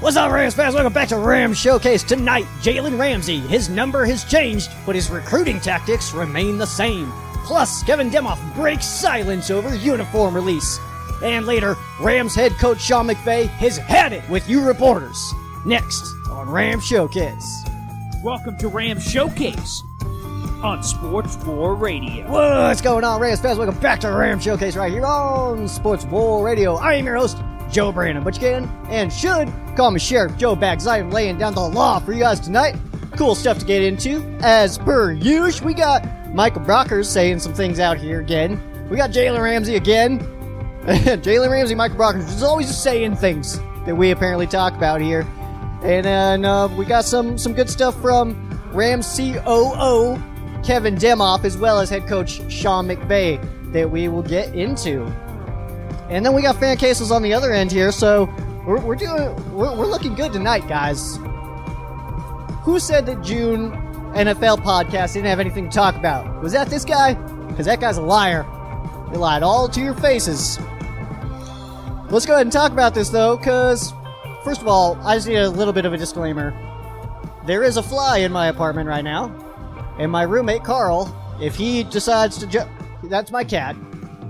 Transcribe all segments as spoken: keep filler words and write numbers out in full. What's up, Rams fans? Welcome back to Rams Showcase. Tonight, Jalen Ramsey. His number has changed, but his recruiting tactics remain the same. Plus, Kevin Demoff breaks silence over uniform release. And later, Rams head coach Sean McVay has had it with you reporters. Next on Rams Showcase. Welcome to Rams Showcase on Sports four Radio. What's going on, Rams fans? Welcome back to Rams Showcase right here on Sports four Radio. I am your host, Joe Brandon, but you can and should call me Sheriff Joe Baggs. I am laying down the law for you guys tonight. Cool stuff to get into. As per usual, we got Michael Brockers saying some things out here again. We got Jalen Ramsey again. Jalen Ramsey, Michael Brockers is always just saying things that we apparently talk about here. And then uh, we got some, some good stuff from Rams C O O Kevin Demoff, as well as head coach Sean McVay, that we will get into. And then we got fan cases on the other end here, so we're, we're doing we're, we're looking good tonight, guys. Who said that June N F L podcast didn't have anything to talk about? Was that this guy? Because that guy's a liar. He lied all to your faces. Let's go ahead and talk about this, though, because first of all, I just need a little bit of a disclaimer. There is a fly in my apartment right now, and my roommate Carl, if he decides to jump, that's my cat.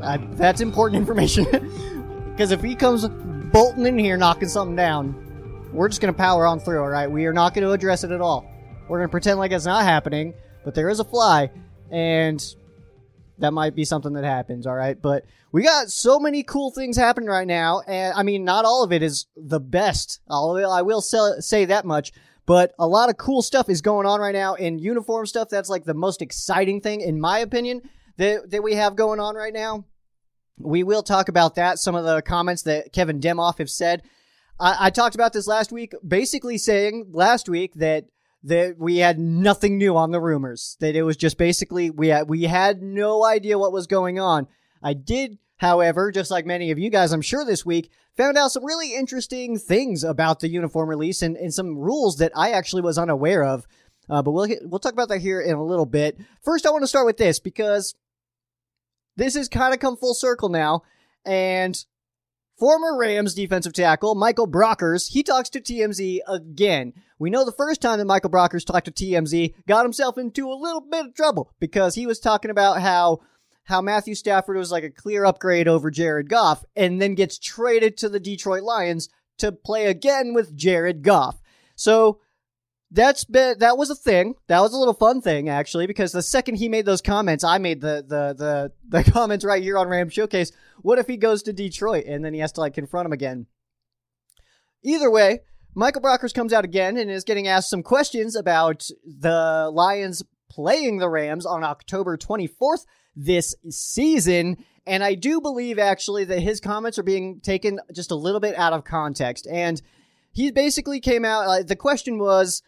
I, that's important information, because if he comes bolting in here knocking something down, we're just going to power on through, all right? We are not going to address it at all. We're going to pretend like it's not happening, but there is a fly, and that might be something that happens, all right? But we got so many cool things happening right now, and I mean, not all of it is the best. I'll, I will sell, say that much, but a lot of cool stuff is going on right now, and uniform stuff, that's like the most exciting thing, in my opinion, that, that we have going on right now. We will talk about that, some of the comments that Kevin Demoff have said. I, I talked about this last week, basically saying last week that that we had nothing new on the rumors, that it was just basically we had, we had no idea what was going on. I did, however, just like many of you guys, I'm sure this week, found out some really interesting things about the uniform release and, and some rules that I actually was unaware of. Uh, but we'll we'll talk about that here in a little bit. First, I want to start with this because this has kind of come full circle now, and former Rams defensive tackle Michael Brockers, he talks to T M Z again. We know the first time that Michael Brockers talked to T M Z got himself into a little bit of trouble because he was talking about how how Matthew Stafford was like a clear upgrade over Jared Goff and then gets traded to the Detroit Lions to play again with Jared Goff. So That's been, that was a thing. That was a little fun thing, actually, because the second he made those comments, I made the the the, the comments right here on Rams Showcase. What if he goes to Detroit and then he has to, like, confront him again? Either way, Michael Brockers comes out again and is getting asked some questions about the Lions playing the Rams on October twenty-fourth this season. And I do believe, actually, that his comments are being taken just a little bit out of context. And he basically came out, uh, the question was,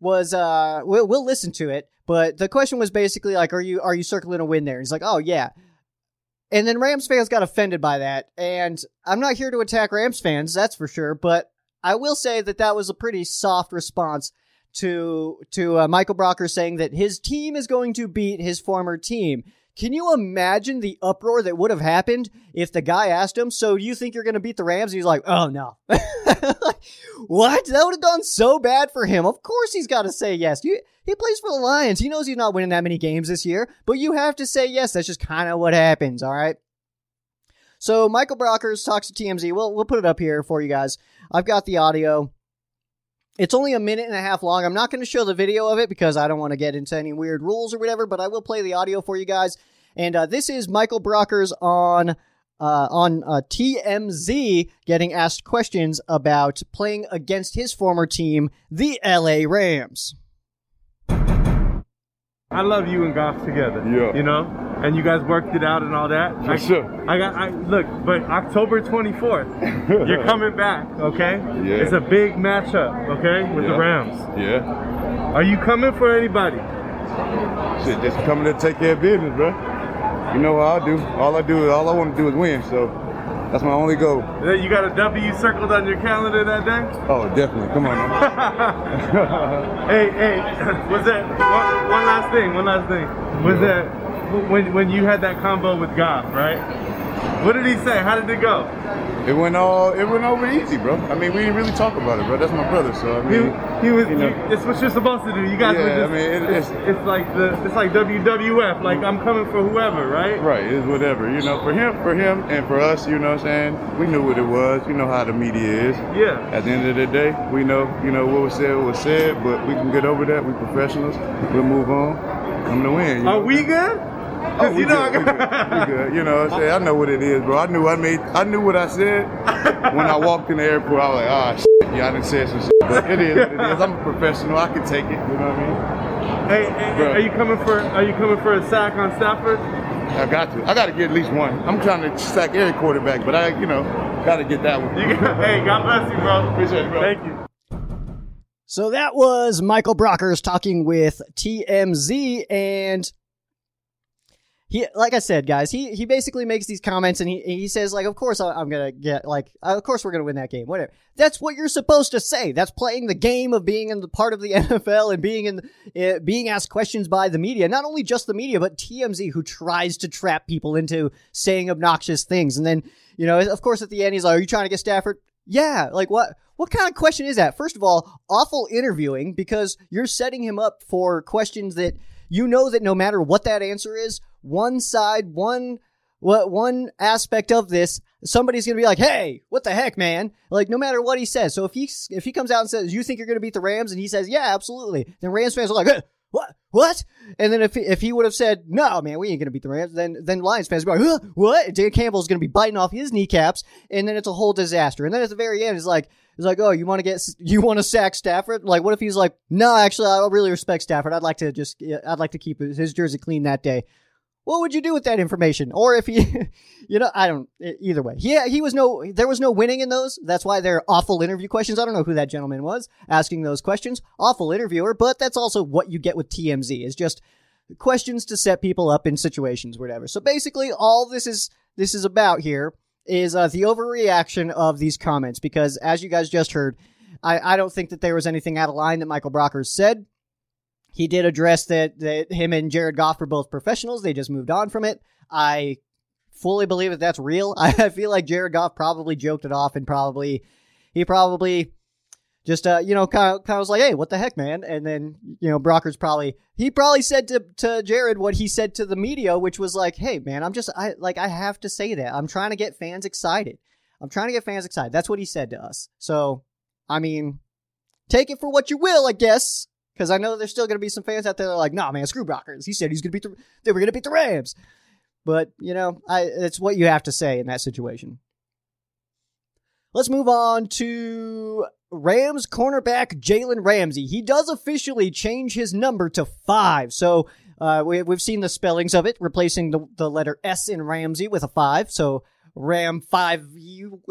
was, uh, we'll, we'll listen to it, but the question was basically like, are you, are you circling a win there? And he's like, oh yeah. And then Rams fans got offended by that. And I'm not here to attack Rams fans, that's for sure. But I will say that that was a pretty soft response to, to uh, Michael Brockers saying that his team is going to beat his former team. Can you imagine the uproar that would have happened if the guy asked him, so you think you're going to beat the Rams? He's like, oh, no. What? That would have gone so bad for him. Of course he's got to say yes. He plays for the Lions. He knows he's not winning that many games this year, but you have to say yes. That's just kind of what happens, all right? So Michael Brockers talks to T M Z. We'll, we'll put it up here for you guys. I've got the audio. It's only a minute and a half long. I'm not going to show the video of it because I don't want to get into any weird rules or whatever, but I will play the audio for you guys. And uh, this is Michael Brockers on uh, on uh, T M Z getting asked questions about playing against his former team, the L A Rams. I love you and Goff together. Yeah. You know? and you guys worked it out and all that. For I, sure. I got. I look, but October twenty-fourth, you're coming back. Okay. Yeah. It's a big matchup. Okay, with yeah. the Rams. Yeah. Are you coming for anybody? Shit, just coming to take care of business, bro. You know what I'll do. All I do is all I want to do is win. So that's my only goal. You got a W circled on your calendar that day? Oh, definitely. Come on. hey, hey, was that one, one last thing? One last thing. Was yeah. that when when you had that combo with Goff, right? What did he say? How did it go? It went all. It went over easy, bro. I mean, we didn't really talk about it, bro. That's my brother, so I mean, he, he was. You know, you, it's what you're supposed to do. You guys. Yeah, were just, I mean, it, it's, it's, it's like the. It's like W W F. Like I'm coming for whoever, right? Right. It's whatever. You know, for him, for him, and for us. You know what I'm saying? We knew what it was. You know how the media is. Yeah. At the end of the day, we know. You know what was said was said, but we can get over that. We professionals. We'll move on. I'm the win. You know? Are we good? Oh, you, good, know, good, good. you know, I, say, I know what it is, bro. I knew I made, I knew what I said when I walked in the airport. I was like, ah, shit, yeah, I done said some shit. But it is, what it is. I'm a professional. I can take it. You know what I mean? Hey, hey are you coming for? Are you coming for a sack on Stafford? I got to. I got to get at least one. I'm trying to sack every quarterback, but I, you know, got to get that one. You got, hey, God bless you, bro. Appreciate it, bro. Thank you. So that was Michael Brockers talking with T M Z and. He, like I said, guys, he, he basically makes these comments and he he says, like, of course I'm going to get, like, of course we're going to win that game, whatever. That's what you're supposed to say. That's playing the game of being in the part of the N F L and being in uh, being asked questions by the media. Not only just the media, but T M Z, who tries to trap people into saying obnoxious things. And then, you know, of course, at the end, he's like, are you trying to get Stafford? Yeah, like, what? What kind of question is that? First of all, awful interviewing, because you're setting him up for questions that you know that no matter what that answer is, one side, one what one aspect of this, somebody's going to be like, hey, what the heck, man? Like, no matter what he says. So if he if he comes out and says, you think you're going to beat the Rams? And he says, yeah, absolutely. Then Rams fans are like, hey, what? What? And then if, if he would have said, no, man, we ain't going to beat the Rams, then then Lions fans would be like, huh, what? Dan Campbell's going to be biting off his kneecaps, and then it's a whole disaster. And then at the very end, it's like, He's like, oh, you want to get, you want to sack Stafford? Like, what if he's like, no, actually, I really respect Stafford. I'd like to just, I'd like to keep his jersey clean that day. What would you do with that information? Or if he, you know, I don't, either way. Yeah, he was no, there was no winning in those. That's why they're awful interview questions. I don't know who that gentleman was asking those questions. Awful interviewer, but that's also what you get with T M Z, is just questions to set people up in situations, whatever. So basically, all this is, this is about here. is uh, the overreaction of these comments, because as you guys just heard, I, I don't think that there was anything out of line that Michael Brockers said. He did address that, that him and Jared Goff were both professionals. They just moved on from it. I fully believe that that's real. I, I feel like Jared Goff probably joked it off and probably, he probably just, uh, you know, kind of, kind of was like, hey, what the heck, man? And then, you know, Brockers probably, he probably said to, to Jared what he said to the media, which was like, hey, man, I'm just, I like, I have to say that. I'm trying to get fans excited. I'm trying to get fans excited. That's what he said to us. So, I mean, take it for what you will, I guess, because I know there's still going to be some fans out there that are like, nah, man, screw Brockers. He said he's going to beat the, they were going to beat the Rams. But, you know, I, it's what you have to say in that situation. Let's move on to Rams cornerback Jalen Ramsey. He does officially change his number to five. So uh, we, we've seen the spellings of it, replacing the, the letter S in Ramsey with a five. So Ram five U,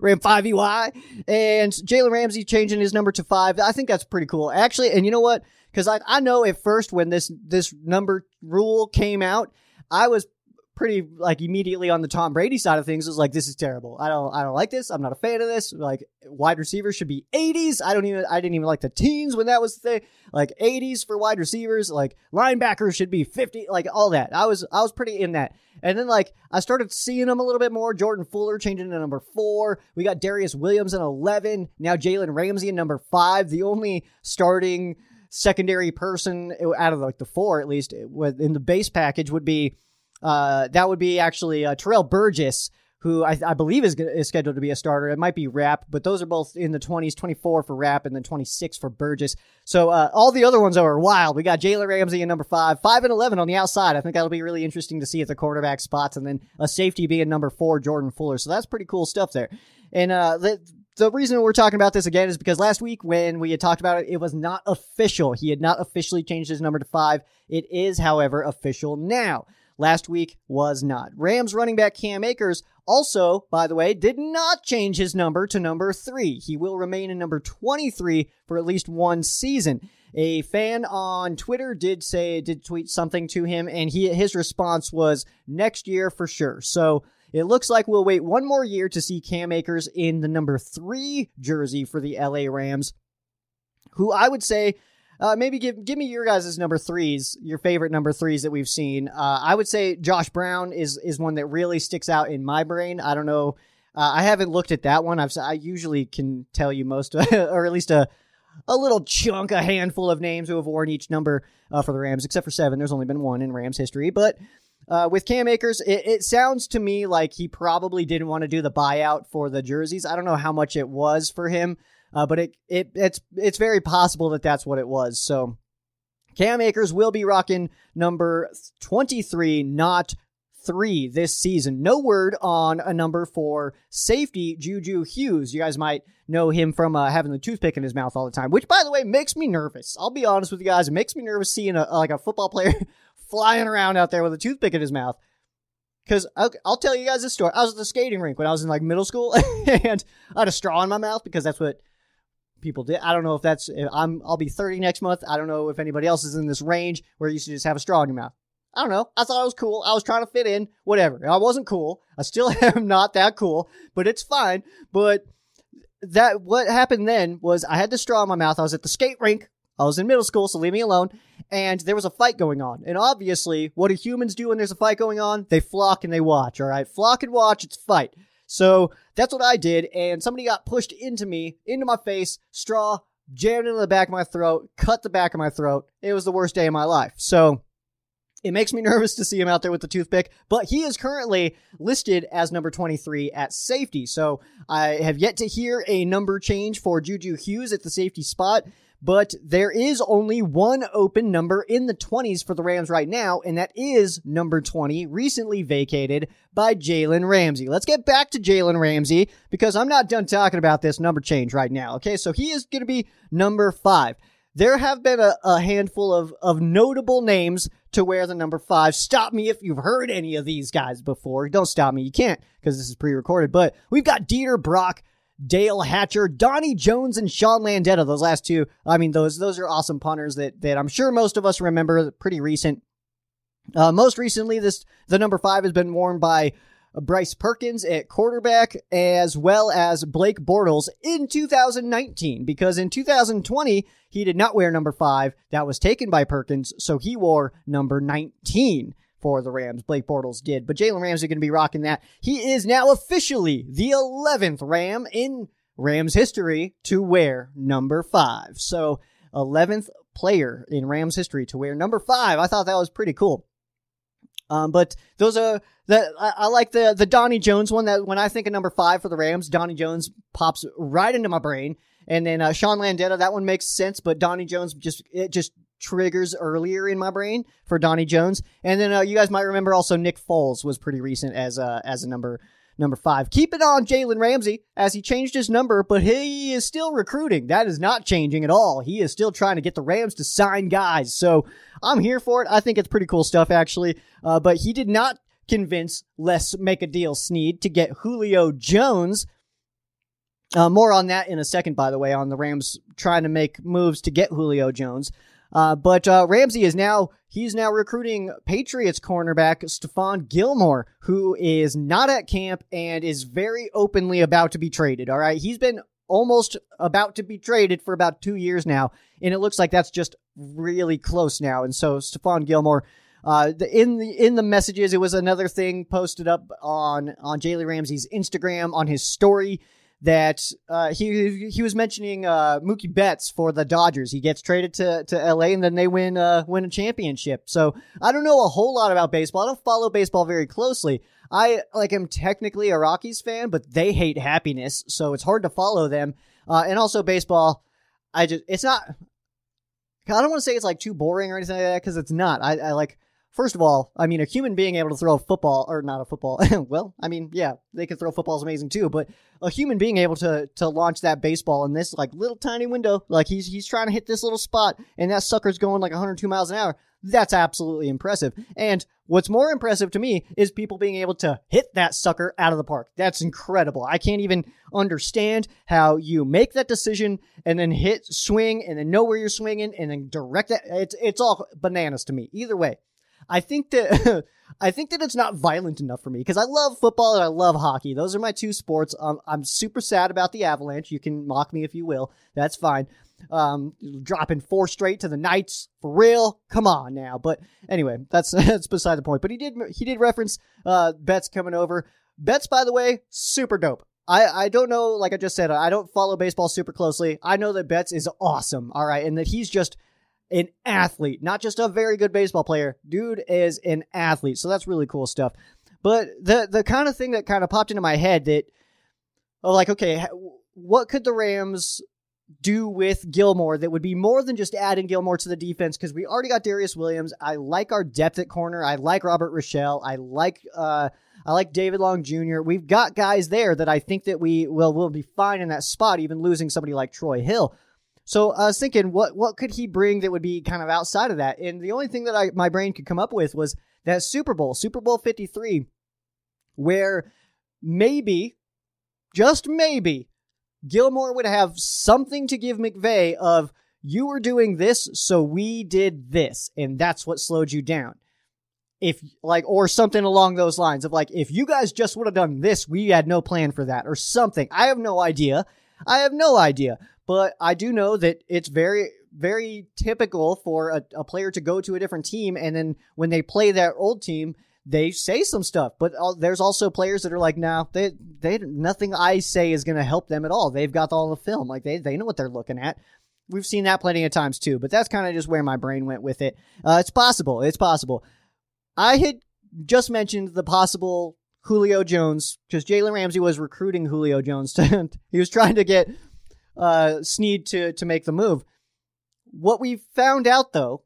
Ram five E Y, and Jalen Ramsey changing his number to five. I think that's pretty cool, actually. And you know what? Because I, I know at first when this, this number rule came out, I was pretty like immediately on the Tom Brady side of things. It was like, this is terrible. I don't, I don't like this. I'm not a fan of this. Like, wide receivers should be eighties. I don't even, I didn't even like the teens when that was the thing. Like eighties for wide receivers, like linebackers should be fifty, like all that. I was, I was pretty in that. And then like, I started seeing them a little bit more. Jordan Fuller changing to number four. We got Darious Williams in eleven. Now Jalen Ramsey in number five, the only starting secondary person out of like the four, at least in the base package would be Uh, that would be actually uh, Terrell Burgess, who I, I believe is, is scheduled to be a starter. It might be Rapp, but those are both in the twenties, twenty-four for Rapp and then twenty-six for Burgess. So uh, all the other ones are wild. We got Jalen Ramsey in number five, five and eleven on the outside. I think that'll be really interesting to see at the quarterback spots, and then a safety being number four, Jordan Fuller. So that's pretty cool stuff there. And uh, the reason we're talking about this again is because last week when we had talked about it, it was not official. He had not officially changed his number to five. It is, however, official now. Last week was not. Rams running back Cam Akers also, by the way, did not change his number to number three. He will remain in number twenty-three for at least one season. A fan on Twitter did say, did tweet something to him, and he his response was, next year for sure. So it looks like we'll wait one more year to see Cam Akers in the number three jersey for the L A Rams, who I would say, Uh, maybe give give me your guys' number threes, your favorite number threes that we've seen. Uh, I would say Josh Brown is is one that really sticks out in my brain. I don't know. Uh, I haven't looked at that one. I've I usually can tell you most, or at least a a little chunk, a handful of names who have worn each number uh, for the Rams, except for seven. There's only been one in Rams history. But uh, with Cam Akers, it, it sounds to me like he probably didn't want to do the buyout for the jerseys. I don't know how much it was for him. Uh, but it it it's it's very possible that that's what it was. So Cam Akers will be rocking number twenty-three, not three this season. No word on a number for safety, Juju Hughes. You guys might know him from uh, having the toothpick in his mouth all the time, which, by the way, makes me nervous. I'll be honest with you guys. It makes me nervous seeing a like a football player flying around out there with a toothpick in his mouth. Because I'll tell you guys this story. I was at the skating rink when I was in like middle school, and I had a straw in my mouth because that's what people did. I don't know if that's, if I'm, I'll be thirty next month. I don't know if anybody else is in this range where you should just have a straw in your mouth. I don't know. I thought I was cool. I was trying to fit in, whatever. I wasn't cool. I still am not that cool, but it's fine. But that, what happened then was I had the straw in my mouth. I was at the skate rink. I was in middle school, so leave me alone. And there was a fight going on. And obviously, what do humans do when there's a fight going on? They flock and they watch, all right? Flock and watch, it's fight. So that's what I did, and somebody got pushed into me, into my face, straw, jammed into the back of my throat, cut the back of my throat. It was the worst day of my life. So it makes me nervous to see him out there with the toothpick, but he is currently listed as number twenty-three at safety. So I have yet to hear a number change for Juju Hughes at the safety spot, but there is only one open number in the twenties for the Rams right now, and that is number twenty, recently vacated by Jalen Ramsey. Let's get back to Jalen Ramsey, because I'm not done talking about this number change right now, okay? So he is going to be number five. There have been a, a handful of, of notable names to wear the number five. Stop me if you've heard any of these guys before. Don't stop me. You can't, because this is pre-recorded. But we've got Dieter Brock, Dale Hatcher, Donnie Jones, and Sean Landeta. Those last two, I mean, those those are awesome punters that that I'm sure most of us remember. Pretty recent. Uh, most recently, this the number five has been worn by Bryce Perkins at quarterback, as well as Blake Bortles in two thousand nineteen, because in two thousand twenty, he did not wear number five. That was taken by Perkins, so he wore number nineteen. For the Rams, Blake Bortles did. But Jalen Ramsey going to be rocking that. He is now officially the eleventh Ram in Rams history to wear number five. So eleventh player in Rams history to wear number five. I thought that was pretty cool. Um, but those are the I, I like the the Donnie Jones one. That when I think of number five for the Rams, Donnie Jones pops right into my brain. And then uh, Sean Landeta, that one makes sense. But Donnie Jones just it just. triggers earlier in my brain for Donnie Jones. And then uh, you guys might remember also Nick Foles was pretty recent as uh, as a number number five. Keep it on Jalen Ramsey as he changed his number, but he is still recruiting. That is not changing at all. He is still trying to get the Rams to sign guys. So I'm here for it. I think it's pretty cool stuff, actually. Uh, but he did not convince Les Make a Deal Snead to get Julio Jones. Uh, more on that in a second, by the way, on the Rams trying to make moves to get Julio Jones. Uh, but uh, Ramsey is now, he's now recruiting Patriots cornerback Stephon Gilmore, who is not at camp and is very openly about to be traded, all right? He's been almost about to be traded for about two years now, and it looks like that's just really close now. And so Stephon Gilmore, uh, the, in the in the messages, it was another thing posted up on, on Jalen Ramsey's Instagram, on his story, that uh, he he was mentioning uh, Mookie Betts for the Dodgers. He gets traded to, to L A, and then they win uh, win a championship. So I don't know a whole lot about baseball. I don't follow baseball very closely. I like am technically a Rockies fan, but they hate happiness, so it's hard to follow them. Uh, and also baseball, I just it's not. I don't want to say it's like too boring or anything like that because it's not. I, I like First of all, I mean, a human being able to throw a football, or not a football, well, I mean, yeah, they can throw footballs amazing too, but a human being able to to launch that baseball in this, like, little tiny window, like, he's he's trying to hit this little spot, and that sucker's going, like, one hundred two miles an hour. That's absolutely impressive. And what's more impressive to me is people being able to hit that sucker out of the park. That's incredible. I can't even understand how you make that decision and then hit, swing, and then know where you're swinging, and then direct that. It's, it's all bananas to me. Either way. I think that I think that it's not violent enough for me because I love football and I love hockey. Those are my two sports. Um, I'm super sad about the Avalanche. You can mock me if you will. That's fine. Um, dropping four straight to the Knights for real. Come on now. But anyway, that's that's beside the point. But he did he did reference uh, Betts coming over. Betts, by the way, super dope. I, I don't know. Like I just said, I don't follow baseball super closely. I know that Betts is awesome. All right, and that he's just an athlete, not just a very good baseball player. Dude is an athlete. So that's really cool stuff. But the the kind of thing that kind of popped into my head that, oh, like, okay, what could the Rams do with Gilmore that would be more than just adding Gilmore to the defense? Because we already got Darious Williams. I like our depth at corner. I like Robert Rochelle. I like uh, I like David Long Junior We've got guys there that I think that we will will be fine in that spot, even losing somebody like Troy Hill. So I was thinking, what what could he bring that would be kind of outside of that? And the only thing that I my brain could come up with was that Super Bowl, Super Bowl fifty-three, where maybe, just maybe, Gilmore would have something to give McVay of, you were doing this, so we did this, and that's what slowed you down. If like, or something along those lines of like, if you guys just would have done this, we had no plan for that, or something. I have no idea. I have no idea. But I do know that it's very, very typical for a, a player to go to a different team. And then when they play that old team, they say some stuff. But uh, there's also players that are like, nah, they, they, nothing I say is going to help them at all. They've got all the film. Like they, they know what they're looking at. We've seen that plenty of times too. But that's kind of just where my brain went with it. Uh, it's possible. It's possible. I had just mentioned the possible Julio Jones because Jalen Ramsey was recruiting Julio Jones. To, he was trying to get Uh, Snead to to make the move. What we found out, though,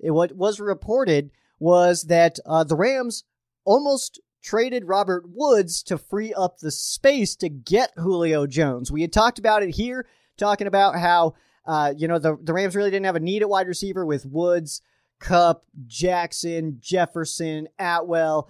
it, what was reported was that uh, the Rams almost traded Robert Woods to free up the space to get Julio Jones. We had talked about it here, talking about how uh, you know the the Rams really didn't have a need at wide receiver with Woods, Cup, Jackson, Jefferson, Atwell.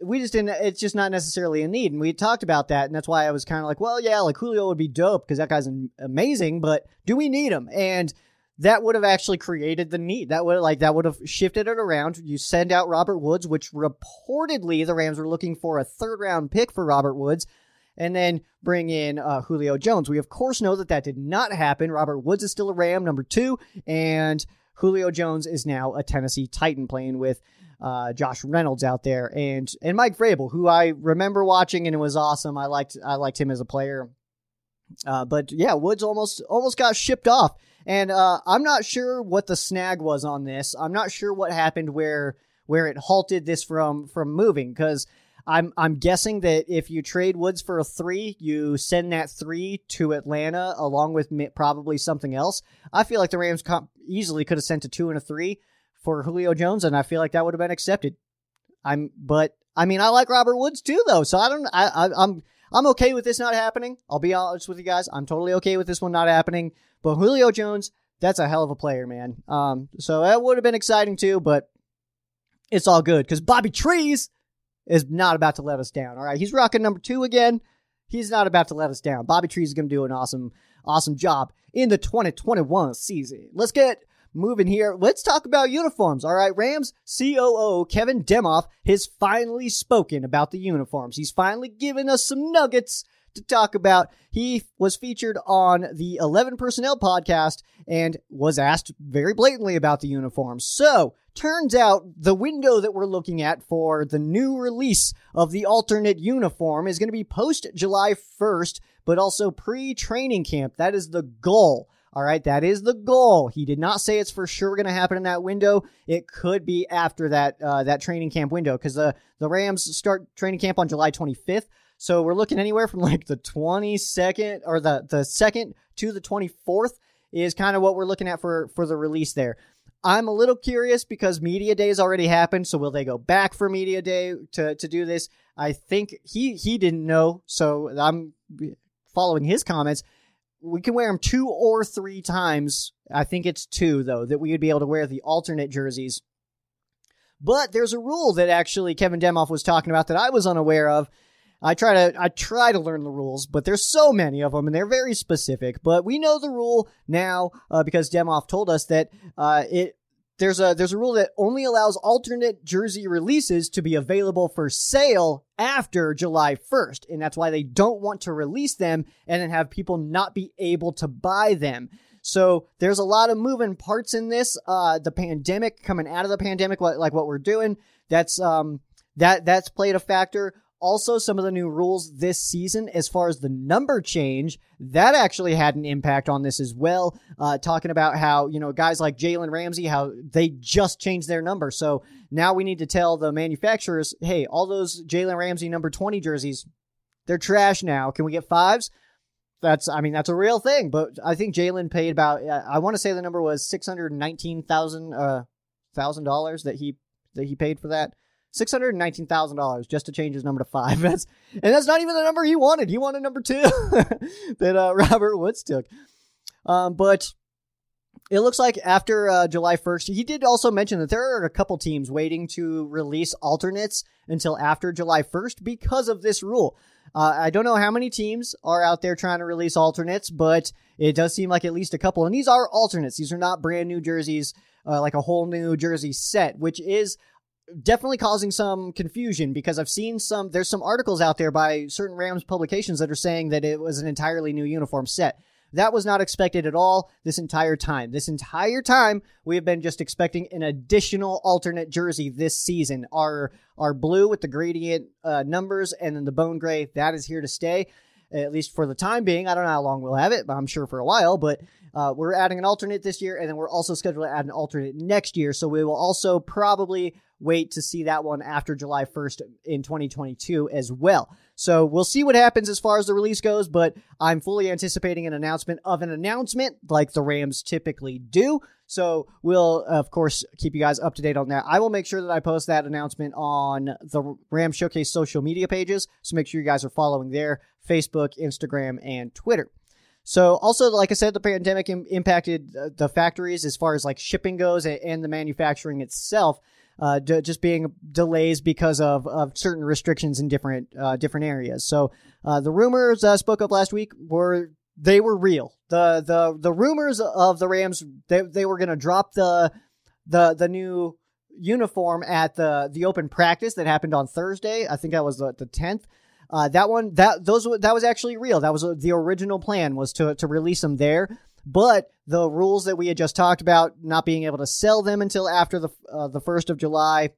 We just didn't, it's just not necessarily a need. And we had talked about that. And that's why I was kind of like, well, yeah, like Julio would be dope because that guy's amazing, but do we need him? And that would have actually created the need. That would like, that would have shifted it around. You send out Robert Woods, which reportedly the Rams were looking for a third round pick for Robert Woods, and then bring in uh, Julio Jones. We of course know that that did not happen. Robert Woods is still a Ram, number two. And Julio Jones is now a Tennessee Titan playing with Uh, Josh Reynolds out there and and Mike Vrabel, who I remember watching and it was awesome. I liked I liked him as a player, uh, but yeah, Woods almost almost got shipped off, and uh, I'm not sure what the snag was on this. I'm not sure what happened where where it halted this from from moving because I'm I'm guessing that if you trade Woods for a three, you send that three to Atlanta along with probably something else. I feel like the Rams comp- easily could have sent a two and a three for Julio Jones, and I feel like that would have been accepted. I'm, but I mean, I like Robert Woods too, though. So I don't. I, I, I'm, I'm okay with this not happening. I'll be honest with you guys. I'm totally okay with this one not happening. But Julio Jones, that's a hell of a player, man. Um, so that would have been exciting too. But it's all good because Bobby Trees is not about to let us down. All right, he's rocking number two again. He's not about to let us down. Bobby Trees is going to do an awesome, awesome job in the twenty twenty-one season. Let's get moving here. Let's talk about uniforms. All right, Rams C O O Kevin Demoff has finally spoken about the uniforms. He's finally given us some nuggets to talk about. He was featured on the eleven Personnel podcast and was asked very blatantly about the uniforms. So, turns out the window that we're looking at for the new release of the alternate uniform is going to be post-July first, but also pre-training camp. That is the goal. All right, that is the goal. He did not say it's for sure going to happen in that window. It could be after that uh, that training camp window because the, the Rams start training camp on July twenty-fifth. So we're looking anywhere from like the twenty-second or the, the second to the twenty-fourth is kind of what we're looking at for, for the release there. I'm a little curious because media day has already happened. So will they go back for media day to, to do this? I think he, he didn't know. So I'm following his comments. We can wear them two or three times. I think it's two, though, that we would be able to wear the alternate jerseys. But there's a rule that actually Kevin Demoff was talking about that I was unaware of. I try to I try to learn the rules, but there's so many of them, and they're very specific. But we know the rule now uh, because Demoff told us that uh, it there's a there's a rule that only allows alternate jersey releases to be available for sale after July first, and that's why they don't want to release them and then have people not be able to buy them. So there's a lot of moving parts in this. Uh, the pandemic, coming out of the pandemic, like what we're doing, that's um that that's played a factor. Also, some of the new rules this season, as far as the number change, that actually had an impact on this as well. Uh, talking about how, you know, guys like Jalen Ramsey, how they just changed their number. So now we need to tell the manufacturers, hey, all those Jalen Ramsey number twenty jerseys, they're trash now. Can we get fives? That's, I mean, that's a real thing. But I think Jalen paid about, uh, I want to say the number was six hundred nineteen thousand dollars uh, that he that he paid for that. six hundred nineteen thousand dollars just to change his number to five. That's, and that's not even the number he wanted. He wanted number two that uh, Robert Woods took. Um, but it looks like after uh, July first, he did also mention that there are a couple teams waiting to release alternates until after July first because of this rule. Uh, I don't know how many teams are out there trying to release alternates, but it does seem like at least a couple. And these are alternates. These are not brand new jerseys, uh, like a whole new jersey set, which is definitely causing some confusion because I've seen some, there's some articles out there by certain Rams publications that are saying that it was an entirely new uniform set. That was not expected at all this entire time. This entire time, we have been just expecting an additional alternate jersey this season. Our, our blue with the gradient uh, numbers and then the bone gray, that is here to stay, at least for the time being. I don't know how long we'll have it, but I'm sure for a while, but Uh, we're adding an alternate this year, and then we're also scheduled to add an alternate next year. So we will also probably wait to see that one after July first in twenty twenty-two as well. So we'll see what happens as far as the release goes, but I'm fully anticipating an announcement of an announcement like the Rams typically do. So we'll, of course, keep you guys up to date on that. I will make sure that I post that announcement on the Rams Showcase social media pages. So make sure you guys are following their Facebook, Instagram, and Twitter. So also, like I said, the pandemic im- impacted uh, the factories as far as like shipping goes and, and the manufacturing itself, uh, d- just being delays because of, of certain restrictions in different uh, different areas. So uh, the rumors I uh, spoke of last week were they were real. The the the rumors of the Rams, they they were going to drop the the the new uniform at the the open practice that happened on Thursday. I think that was the, the tenth. Uh, that one, that those, that was actually real. That was uh, the original plan was to to release them there, but the rules that we had just talked about, not being able to sell them until after the uh, the first of July,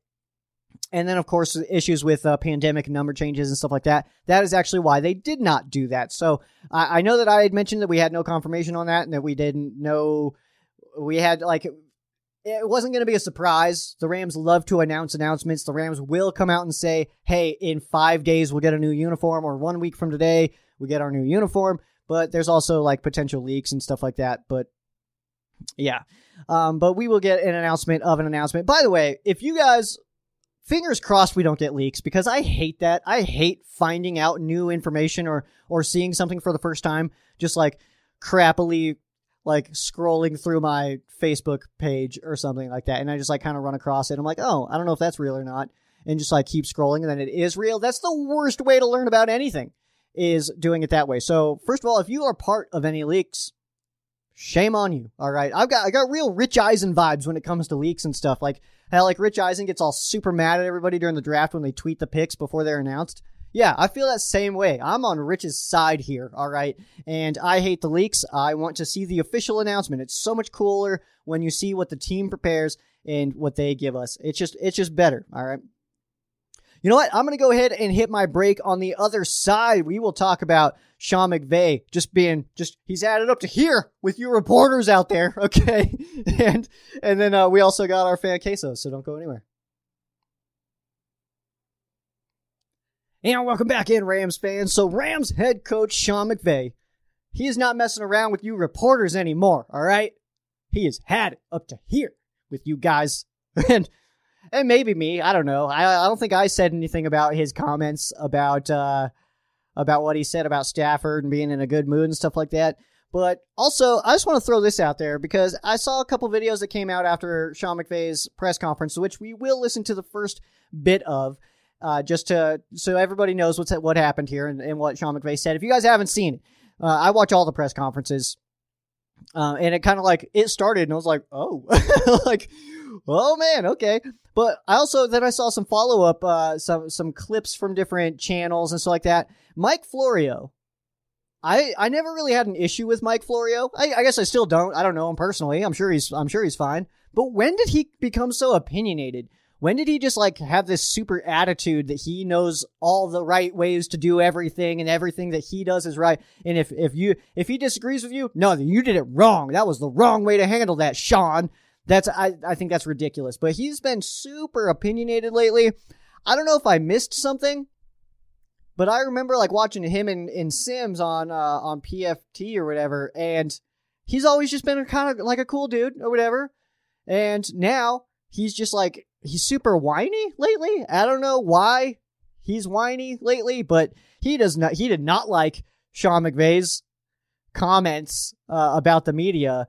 and then of course issues with uh, pandemic number changes and stuff like that. That is actually why they did not do that. So I, I know that I had mentioned that we had no confirmation on that, and that we didn't know we had like. It wasn't going to be a surprise. The Rams love to announce announcements. The Rams will come out and say, hey, in five days, we'll get a new uniform, or one week from today, we get our new uniform. But there's also like potential leaks and stuff like that. But yeah, um, but we will get an announcement of an announcement. By the way, if you guys, fingers crossed, we don't get leaks, because I hate that. I hate finding out new information or, or seeing something for the first time, just like crappily like scrolling through my Facebook page or something like that. And I just like kind of run across it. I'm like, oh, I don't know if that's real or not. And just like keep scrolling. And then it is real. That's the worst way to learn about anything, is doing it that way. So first of all, if you are part of any leaks, shame on you. All right. I've got, I got real Rich Eisen vibes when it comes to leaks and stuff. Like how like Rich Eisen gets all super mad at everybody during the draft when they tweet the picks before they're announced. Yeah, I feel that same way. I'm on Rich's side here, all right? And I hate the leaks. I want to see the official announcement. It's so much cooler when you see what the team prepares and what they give us. It's just it's just better, all right? You know what? I'm going to go ahead and hit my break. On the other side, we will talk about Sean McVay just being just he's added up to here with you reporters out there, okay? and and then uh, we also got our fan quesos, so don't go anywhere. And welcome back in, Rams fans. So Rams head coach Sean McVay, he is not messing around with you reporters anymore, all right? He has had it up to here with you guys and and maybe me. I don't know. I, I don't think I said anything about his comments about uh, about what he said about Stafford and being in a good mood and stuff like that. But also, I just want to throw this out there because I saw a couple videos that came out after Sean McVay's press conference, which we will listen to the first bit of, uh, just to so everybody knows what's what happened here and, and what Sean McVay said. If you guys haven't seen it, uh, I watch all the press conferences, uh, and it kind of like it started, and I was like, oh, like, oh man, okay. But I also then I saw some follow up, uh, some some clips from different channels and stuff like that. Mike Florio. I, I never really had an issue with Mike Florio. I, I guess I still don't. I don't know him personally. I'm sure he's I'm sure he's fine. But when did he become so opinionated? When did he just like have this super attitude that he knows all the right ways to do everything and everything that he does is right? And if, if you if he disagrees with you, no, you did it wrong. That was the wrong way to handle that, Sean. That's I, I think that's ridiculous. But he's been super opinionated lately. I don't know if I missed something. But I remember like watching him in, in Sims on uh, on P F T or whatever, and he's always just been kind of like a cool dude or whatever. And now he's just like he's super whiny lately. I don't know why he's whiny lately, but he does not. He did not like Sean McVay's comments uh, about the media.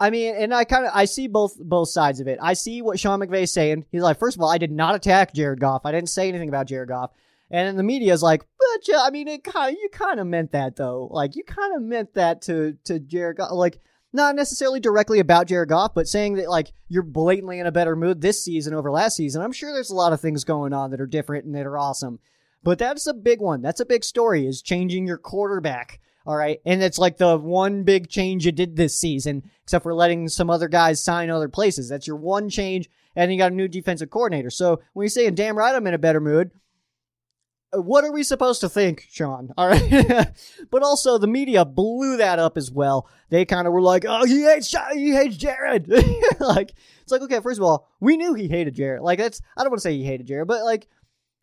I mean, and I kind of I see both both sides of it. I see what Sean McVay's saying. He's like, first of all, I did not attack Jared Goff. I didn't say anything about Jared Goff. And then the media is like, but I mean, it kind of, you kind of meant that though. Like you kind of meant that to, to Jared Goff, like not necessarily directly about Jared Goff, but saying that like you're blatantly in a better mood this season over last season. I'm sure there's a lot of things going on that are different and that are awesome, but that's a big one. That's a big story is changing your quarterback. All right. And it's like the one big change you did this season, except for letting some other guys sign other places. That's your one change. And you got a new defensive coordinator. So when you say, damn right, I'm in a better mood. What are we supposed to think, Sean? All right. But also the media blew that up as well. They kind of were like, oh, he hates, he hates Jared. Like, it's like, okay, first of all, we knew he hated Jared. Like that's, I don't want to say he hated Jared, but like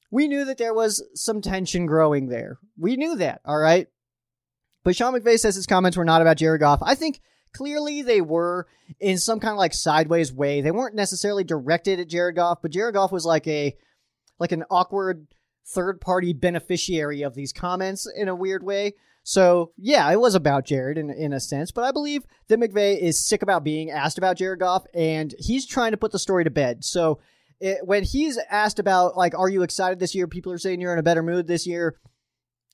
we knew that there was some tension growing there. We knew that. All right. But Sean McVay says his comments were not about Jared Goff. I think clearly they were in some kind of like sideways way. They weren't necessarily directed at Jared Goff, but Jared Goff was like a, like an awkward third-party beneficiary of these comments in a weird way. So, yeah, it was about Jared in, in a sense, but I believe that McVay is sick about being asked about Jared Goff, and he's trying to put the story to bed. So it, when he's asked about, like, are you excited this year? People are saying you're in a better mood this year.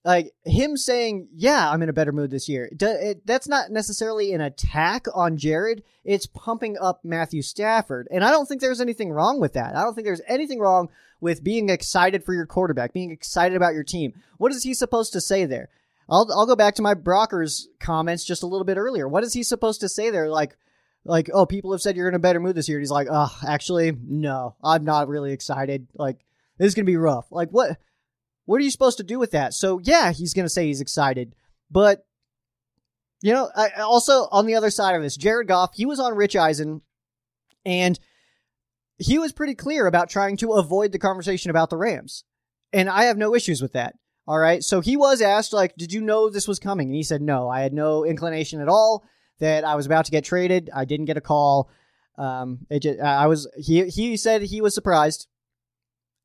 Like, him saying, yeah, I'm in a better mood this year. It, it, that's not necessarily an attack on Jared. It's pumping up Matthew Stafford. And I don't think there's anything wrong with that. I don't think there's anything wrong with being excited for your quarterback, being excited about your team. What is he supposed to say there? I'll I'll go back to my Brockers comments just a little bit earlier. What is he supposed to say there? Like, like oh, people have said you're in a better mood this year. And he's like, oh, actually, no, I'm not really excited. Like, this is going to be rough. Like, what? What are you supposed to do with that? So, yeah, he's going to say he's excited. But, you know, I, also on the other side of this, Jared Goff, he was on Rich Eisen, and he was pretty clear about trying to avoid the conversation about the Rams. And I have no issues with that. All right. So he was asked, like, did you know this was coming? And he said, no, I had no inclination at all that I was about to get traded. I didn't get a call. Um, it just, I was he, he said he was surprised.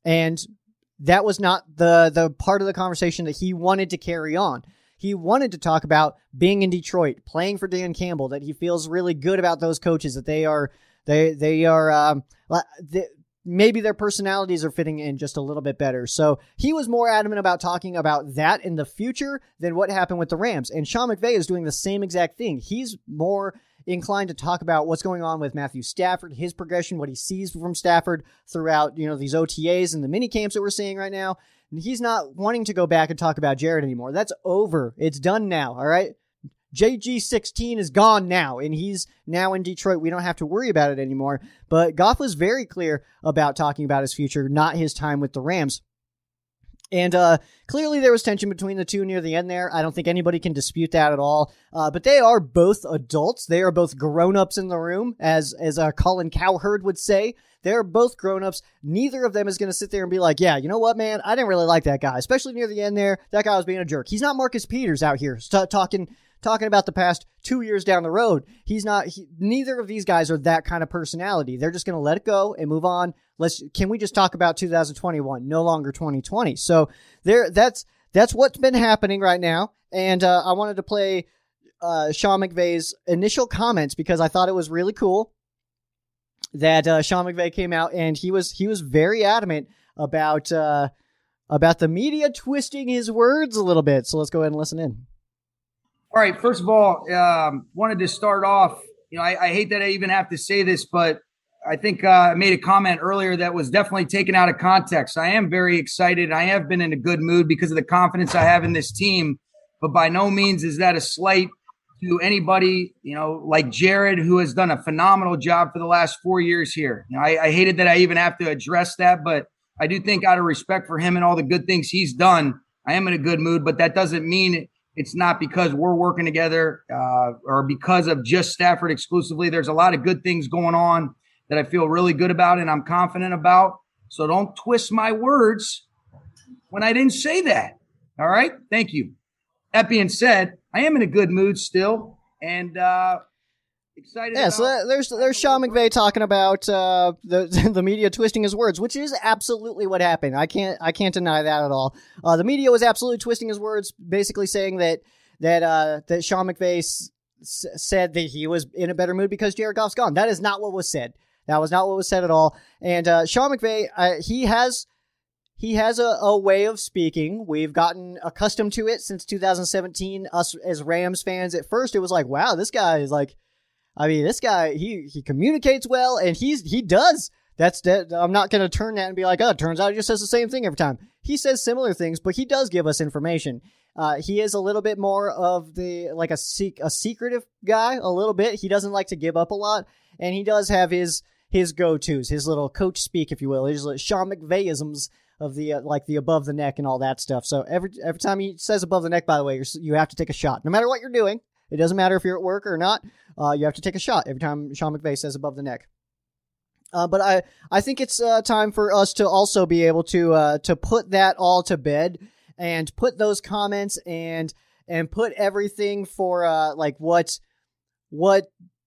And that was not the the part of the conversation that he wanted to carry on. He wanted to talk about being in Detroit, playing for Dan Campbell, that he feels really good about those coaches, that they are they they are um, they, maybe their personalities are fitting in just a little bit better. So he was more adamant about talking about that in the future than what happened with the Rams. And Sean McVay is doing the same exact thing. He's more inclined to talk about what's going on with Matthew Stafford, his progression, what he sees from Stafford throughout, you know, these O T As and the mini camps that we're seeing right now. And he's not wanting to go back and talk about Jared anymore. That's over. It's done now. All right. J G sixteen is gone now, and he's now in Detroit. We don't have to worry about it anymore. But Goff was very clear about talking about his future, not his time with the Rams. And uh, clearly there was tension between the two near the end there. I don't think anybody can dispute that at all. Uh, but they are both adults. They are both grown-ups in the room, as as uh, Colin Cowherd would say. They're both grown-ups. Neither of them is going to sit there and be like, yeah, you know what, man? I didn't really like that guy, especially near the end there. That guy was being a jerk. He's not Marcus Peters out here st- talking talking about the past two years down the road. He's not, he, neither of these guys are that kind of personality. They're just going to let it go and move on. Let's, can we just talk about two thousand twenty-one, no longer twenty twenty? So there, that's, that's what's been happening right now. And uh, I wanted to play uh, Sean McVay's initial comments because I thought it was really cool that uh, Sean McVay came out and he was, he was very adamant about, uh, about the media twisting his words a little bit. So let's go ahead and listen in. All right. First of all, um, wanted to start off, you know, I, I hate that I even have to say this, but I think uh, I made a comment earlier that was definitely taken out of context. I am very excited. I have been in a good mood because of the confidence I have in this team, but by no means is that a slight to anybody, you know, like Jared, who has done a phenomenal job for the last four years here. You know, I, I hated that I even have to address that, but I do think out of respect for him and all the good things he's done, I am in a good mood, but that doesn't mean it's not because we're working together uh, or because of just Stafford exclusively. There's a lot of good things going on that I feel really good about and I'm confident about. So don't twist my words when I didn't say that. All right. Thank you. That being said, I am in a good mood still. And, uh, excited. Yeah, so that, there's there's Sean McVay talking about uh, the the media twisting his words, which is absolutely what happened. I can't I can't deny that at all. Uh, the media was absolutely twisting his words, basically saying that that uh, that Sean McVay s- said that he was in a better mood because Jared Goff's gone. That is not what was said. That was not what was said at all. And uh, Sean McVay, uh, he has he has a, a way of speaking. We've gotten accustomed to it since two thousand seventeen. Us as Rams fans, at first it was like, wow, this guy is like. I mean, this guy, he, he communicates well, and he's he does. That's that. I'm not going to turn that and be like, oh, it turns out he just says the same thing every time. He says similar things, but he does give us information. Uh, he is a little bit more of the like a seek a secretive guy, a little bit. He doesn't like to give up a lot, and he does have his his go-tos, his little coach speak, if you will, his little Sean McVayisms of the uh, like the above the neck and all that stuff. So every every time he says above the neck, by the way, you're, you have to take a shot, no matter what you're doing. It doesn't matter if you're at work or not. Uh, you have to take a shot every time Sean McVay says above the neck. Uh, but I, I think it's uh, time for us to also be able to uh, to put that all to bed and put those comments and and put everything for uh, like what what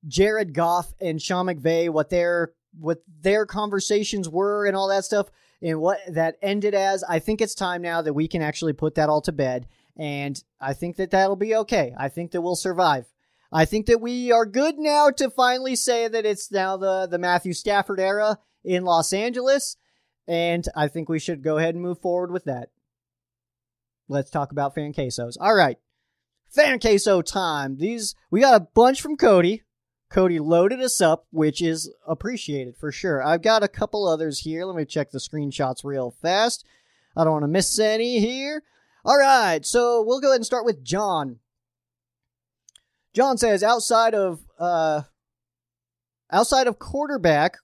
Jared Goff and Sean McVay, what their what their conversations were and all that stuff and what that ended as. I think it's time now that we can actually put that all to bed. And I think that that'll be okay. I think that we'll survive. I think that we are good now to finally say that it's now the, the Matthew Stafford era in Los Angeles. And I think we should go ahead and move forward with that. Let's talk about fan quesos. All right. Fan queso time. These, we got a bunch from Cody. Cody loaded us up, which is appreciated for sure. I've got a couple others here. Let me check the screenshots real fast. I don't want to miss any here. All right, so we'll go ahead and start with John. John says, outside of uh, outside of quarterback,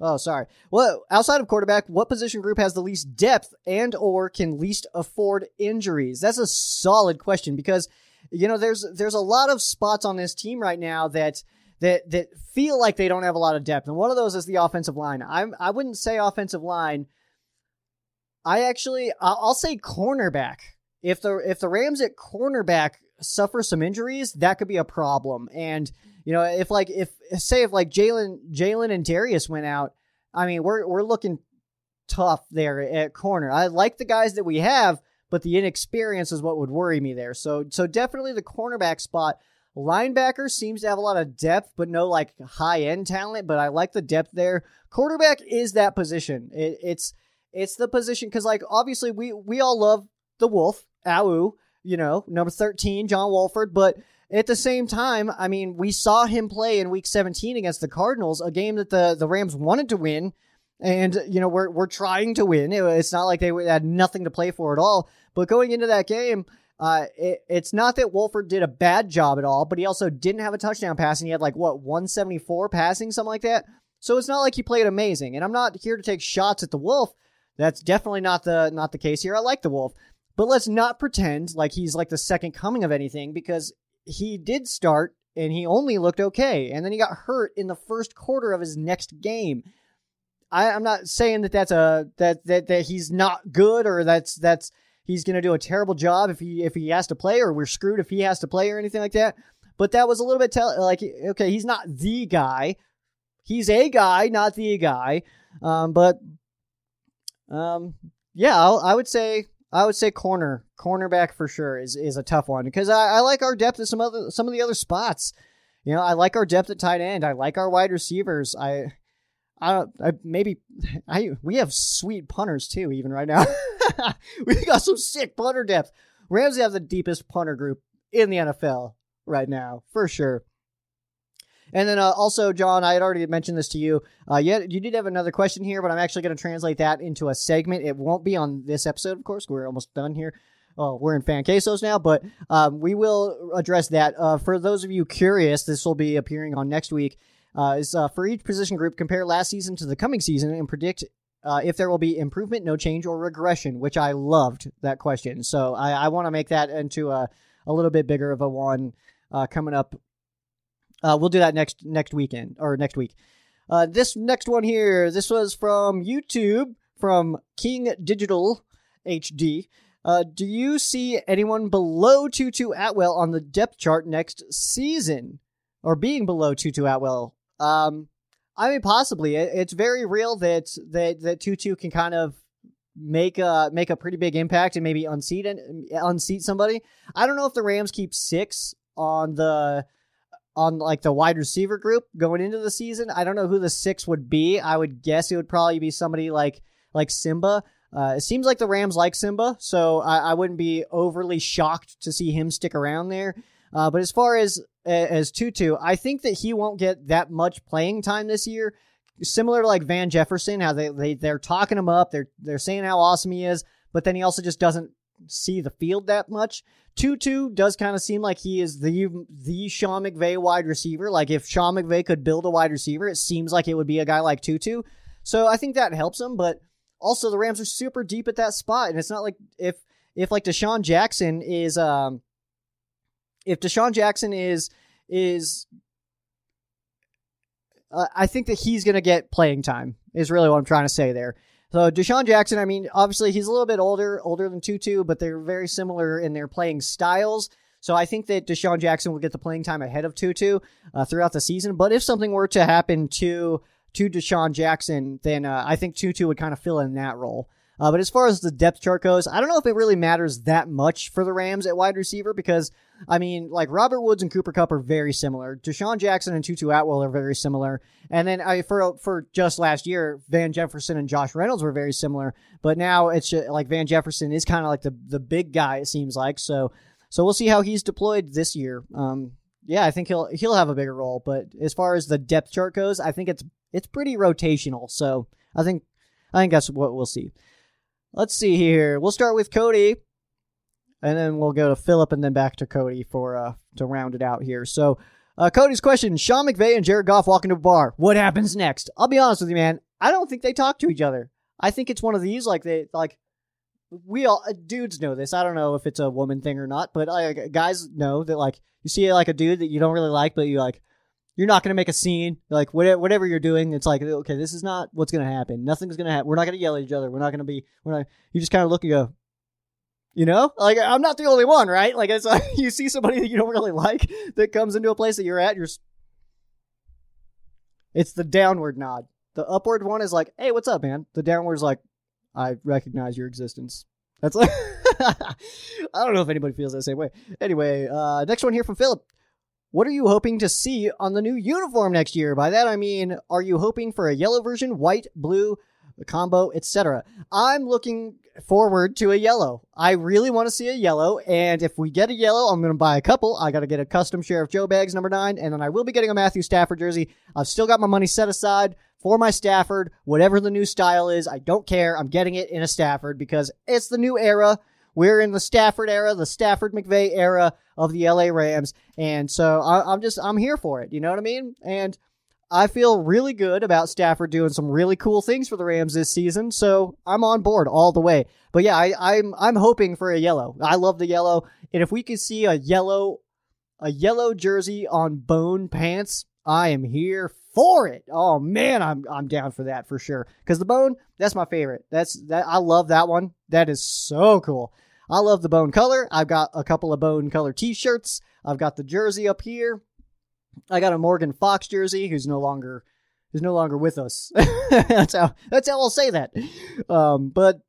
oh, sorry. Well, outside of quarterback, what position group has the least depth and or can least afford injuries? That's a solid question because, you know, there's there's a lot of spots on this team right now that that that feel like they don't have a lot of depth, and one of those is the offensive line. I'm I wouldn't say offensive line. I actually, I'll say cornerback. If the if the Rams at cornerback suffer some injuries, that could be a problem. And you know, if like if say if like Jalen Jalen and Darious went out, I mean, we're we're looking tough there at corner. I like the guys that we have, but the inexperience is what would worry me there. So so definitely the cornerback spot. Linebacker seems to have a lot of depth, but no like high end talent. But I like the depth there. Quarterback is that position. It, it's. It's the position because, like, obviously we, we all love the Wolf, Awu, you know, number thirteen, John Wolford. But at the same time, I mean, we saw him play in Week seventeen against the Cardinals, a game that the, the Rams wanted to win. And, you know, we're we're trying to win. It, it's not like they had nothing to play for at all. But going into that game, uh, it, it's not that Wolford did a bad job at all, but he also didn't have a touchdown pass. And he had, like, what, one seventy-four passing, something like that. So it's not like he played amazing. And I'm not here to take shots at the Wolf. That's definitely not the not the case here. I like the Wolf, but let's not pretend like he's like the second coming of anything because he did start and he only looked okay. And then he got hurt in the first quarter of his next game. I, I'm not saying that that's a that, that that he's not good or that's that's he's going to do a terrible job if he if he has to play, or we're screwed if he has to play or anything like that. But that was a little bit tell- like, okay, he's not the guy. He's a guy, not the guy. Um, but um, yeah, I'll, I would say I would say corner cornerback for sure is, is a tough one, because I, I like our depth at some other some of the other spots. You know, I like our depth at tight end. I like our wide receivers. I I don't I, maybe I we have sweet punters too, even right now. We got some sick punter depth. Rams have the deepest punter group in the N F L right now, for sure. And then uh, also, John, I had already mentioned this to you. Uh, you, had, you did have another question here, but I'm actually going to translate that into a segment. It won't be on this episode, of course. We're almost done here. Well, we're in fan quesos now, but um, we will address that. Uh, for those of you curious, this will be appearing on next week. Uh, is uh, for each position group, compare last season to the coming season and predict uh, if there will be improvement, no change, or regression, which I loved that question. So I, I want to make that into a, a little bit bigger of a one uh, coming up. Uh, we'll do that next next weekend or next week. Uh, this next one here, this was from YouTube, from King Digital H D. Uh, do you see anyone below Tutu Atwell on the depth chart next season, or being below Tutu Atwell? Um, I mean, possibly. It, it's very real that that that Tutu can kind of make a make a pretty big impact and maybe unseat an, unseat somebody. I don't know if the Rams keep six on the. on like the wide receiver group going into the season. I don't know who the six would be. I would guess it would probably be somebody like, like Simba. Uh, it seems like the Rams like Simba, so I, I wouldn't be overly shocked to see him stick around there. Uh, but as far as, as Tutu, I think that he won't get that much playing time this year. Similar to like Van Jefferson, how they, they, they're talking him up. They're, they're saying how awesome he is, but then he also just doesn't see the field that much. Tutu does kind of seem like he is the the Sean McVay wide receiver. Like if Sean McVay could build a wide receiver, it seems like it would be a guy like Tutu. So I think that helps him. But also the Rams are super deep at that spot, and it's not like if if like DeSean Jackson is um if DeSean Jackson is is uh, I think that he's gonna get playing time is really what I'm trying to say there. So DeSean Jackson, I mean, obviously he's a little bit older, older than Tutu, but they're very similar in their playing styles. So I think that DeSean Jackson will get the playing time ahead of Tutu uh, throughout the season. But if something were to happen to to DeSean Jackson, then uh, I think Tutu would kind of fill in that role. Uh, but as far as the depth chart goes, I don't know if it really matters that much for the Rams at wide receiver because, I mean, like Robert Woods and Cooper Cup are very similar. DeSean Jackson and Tutu Atwell are very similar. And then I for for just last year, Van Jefferson and Josh Reynolds were very similar. But now it's just, like Van Jefferson is kind of like the, the big guy, it seems like. So so we'll see how he's deployed this year. Um, yeah, I think he'll he'll have a bigger role. But as far as the depth chart goes, I think it's it's pretty rotational. So I think I think that's what we'll see. Let's see here. We'll start with Cody, and then we'll go to Philip, and then back to Cody for uh, to round it out here. So, uh, Cody's question: Sean McVay and Jared Goff walk into a bar. What happens next? I'll be honest with you, man. I don't think they talk to each other. I think it's one of these like they like we all uh, dudes know this. I don't know if it's a woman thing or not, but uh, guys know that like you see like a dude that you don't really like, but you like you're not gonna make a scene. Like whatever you're doing, it's like okay, this is not what's gonna happen. Nothing's gonna happen. We're not gonna yell at each other. We're not gonna be. We're not. You just kind of look and go. You know, like I'm not the only one, right? Like it's like you see somebody that you don't really like that comes into a place that you're at. You're. It's the downward nod. The upward one is like, hey, what's up, man? The downward's like, I recognize your existence. That's like, I don't know if anybody feels that same way. Anyway, uh, next one here from Philip. What are you hoping to see on the new uniform next year? By that, I mean, are you hoping for a yellow version, white, blue, combo, et cetera? I'm looking forward to a yellow. I really want to see a yellow, and if we get a yellow, I'm going to buy a couple. I got to get a custom Sheriff Joe Baggs number nine, and then I will be getting a Matthew Stafford jersey. I've still got my money set aside for my Stafford, whatever the new style is. I don't care. I'm getting it in a Stafford because it's the new era. We're in the Stafford era, the Stafford McVay era of the L A Rams. And so I, I'm just, I'm here for it. You know what I mean? And I feel really good about Stafford doing some really cool things for the Rams this season. So I'm on board all the way. But yeah, I, I'm, I'm hoping for a yellow. I love the yellow. And if we could see a yellow, a yellow jersey on bone pants, I am here for it. Oh man, I'm I'm down for that for sure. Because the bone, that's my favorite. That's that I love that one. That is so cool. I love the bone color. I've got a couple of bone color t-shirts. I've got the jersey up here. I got a Morgan Fox jersey who's no longer who's no longer with us. that's how that's how I'll say that. Um, but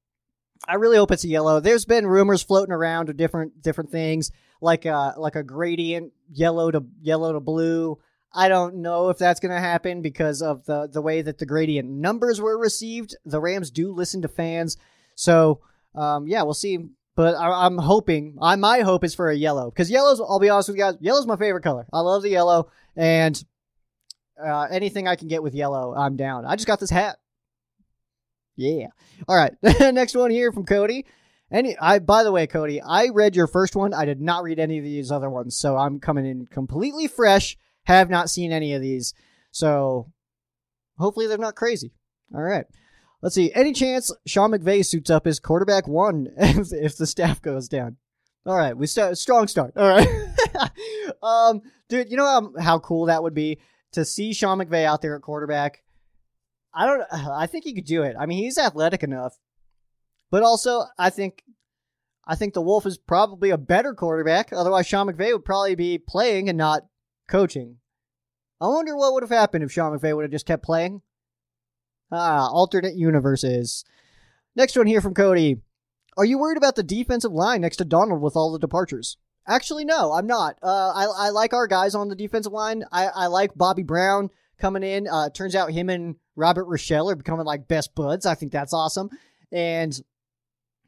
I really hope it's a yellow. There's been rumors floating around of different different things, like a, like a gradient yellow to yellow to blue. I don't know if that's going to happen because of the, the way that the gradient numbers were received. The Rams do listen to fans. So, um, yeah, we'll see. But I, I'm hoping, I, my hope is for a yellow. Because yellow's, I'll be honest with you guys, yellow's my favorite color. I love the yellow. And uh, anything I can get with yellow, I'm down. I just got this hat. Yeah. All right. Next one here from Cody. Any, I, by the way, Cody, I read your first one. I did not read any of these other ones. So I'm coming in completely fresh. Have not seen any of these, so hopefully they're not crazy. All right. Let's see. Any chance Sean McVay suits up as quarterback one if, if the staff goes down? All right. We start strong start. All right. um, dude, you know how, how cool that would be to see Sean McVay out there at quarterback? I don't I think he could do it. I mean, he's athletic enough, but also I think I think the Wolf is probably a better quarterback. Otherwise, Sean McVay would probably be playing and not coaching. I wonder what would have happened if Sean McVay would have just kept playing. Ah, alternate universes. Next one here from Cody. Are you worried about the defensive line next to Donald with all the departures? Actually, no, I'm not. Uh, I, I like our guys on the defensive line. I, I like Bobby Brown coming in. Uh, turns out him and Robert Rochelle are becoming like best buds. I think that's awesome. And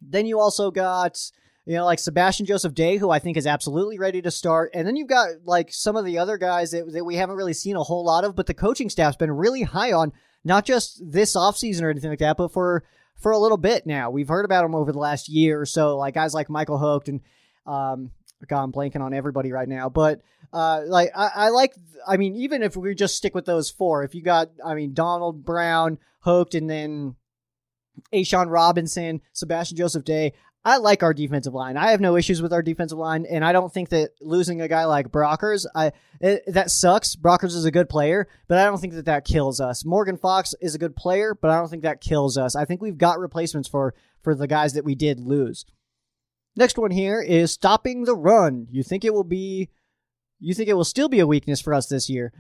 then you also got... You know, like Sebastian Joseph Day, who I think is absolutely ready to start. And then you've got like some of the other guys that, that we haven't really seen a whole lot of, but the coaching staff's been really high on, not just this offseason or anything like that, but for, for a little bit now. We've heard about them over the last year or so, like guys like Michael Hocht and, um, God, I'm blanking on everybody right now. But, uh, like, I, I like, I mean, even if we just stick with those four, if you got, I mean, Donald, Brown, Hocht, and then A'Shawn Robinson, Sebastian Joseph Day, I like our defensive line. I have no issues with our defensive line, and I don't think that losing a guy like Brockers, I it, that sucks. Brockers is a good player, but I don't think that that kills us. Morgan Fox is a good player, but I don't think that kills us. I think we've got replacements for, for the guys that we did lose. Next one here is stopping the run. You think it will be, you think it will still be a weakness for us this year?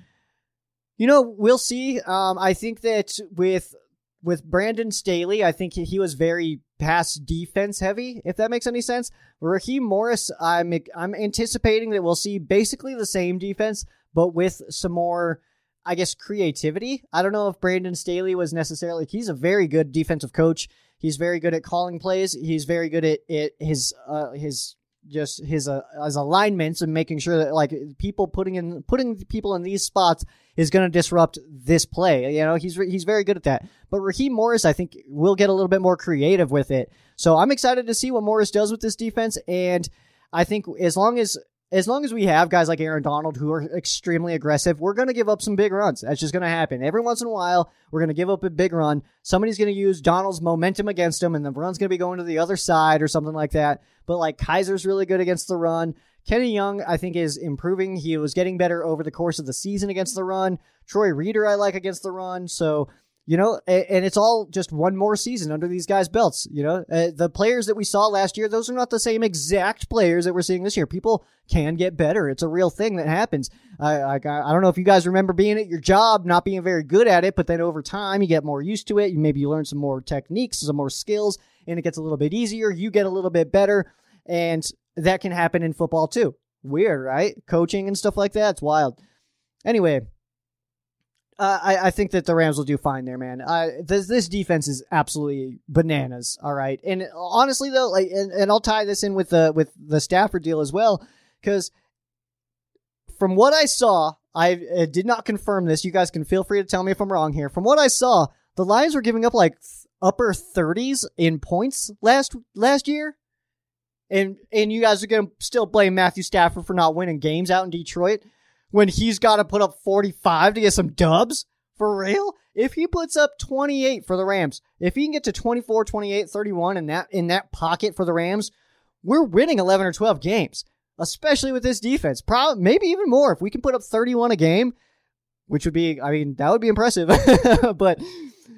You know, we'll see. Um, I think that with with Brandon Staley, I think he, he was very pass defense heavy, if that makes any sense. Raheem Morris, I'm I'm anticipating that we'll see basically the same defense, but with some more, I guess, creativity. I don't know if Brandon Staley was necessarily, he's a very good defensive coach. He's very good at calling plays. He's very good at, at his uh, his just his uh, his alignments and making sure that like people putting in putting people in these spots is going to disrupt this play. You know, he's he's very good at that. But Raheem Morris, I think, will get a little bit more creative with it. So I'm excited to see what Morris does with this defense. And I think as long as as long as we have guys like Aaron Donald who are extremely aggressive, we're going to give up some big runs. That's just going to happen. Every once in a while, we're going to give up a big run. Somebody's going to use Donald's momentum against him, and the run's going to be going to the other side or something like that. But like Kaiser's really good against the run. Kenny Young, I think, is improving. He was getting better over the course of the season against the run. Troy Reader, I like against the run. So, you know, and it's all just one more season under these guys' belts. You know, the players that we saw last year, those are not the same exact players that we're seeing this year. People can get better. It's a real thing that happens. I, I, I don't know if you guys remember being at your job, not being very good at it, but then over time you get more used to it. Maybe you learn some more techniques, some more skills, and it gets a little bit easier. You get a little bit better. And that can happen in football too. Weird, right? Coaching and stuff like that. It's wild. Anyway, uh, I, I think that the Rams will do fine there, man. Uh, this, this defense is absolutely bananas. All right. And honestly though, like, and, and I'll tie this in with the, with the Stafford deal as well. Cause from what I saw, I uh, did not confirm this. You guys can feel free to tell me if I'm wrong here. From what I saw, the Lions were giving up like upper thirties in points last, last year. And and you guys are going to still blame Matthew Stafford for not winning games out in Detroit when he's got to put up forty-five to get some dubs? For real? If he puts up twenty-eight for the Rams, if he can get to twenty-four, twenty-eight, thirty-one in that, in that pocket for the Rams, we're winning eleven or twelve games, especially with this defense. Probably, maybe even more. If we can put up thirty-one a game, which would be, I mean, that would be impressive. But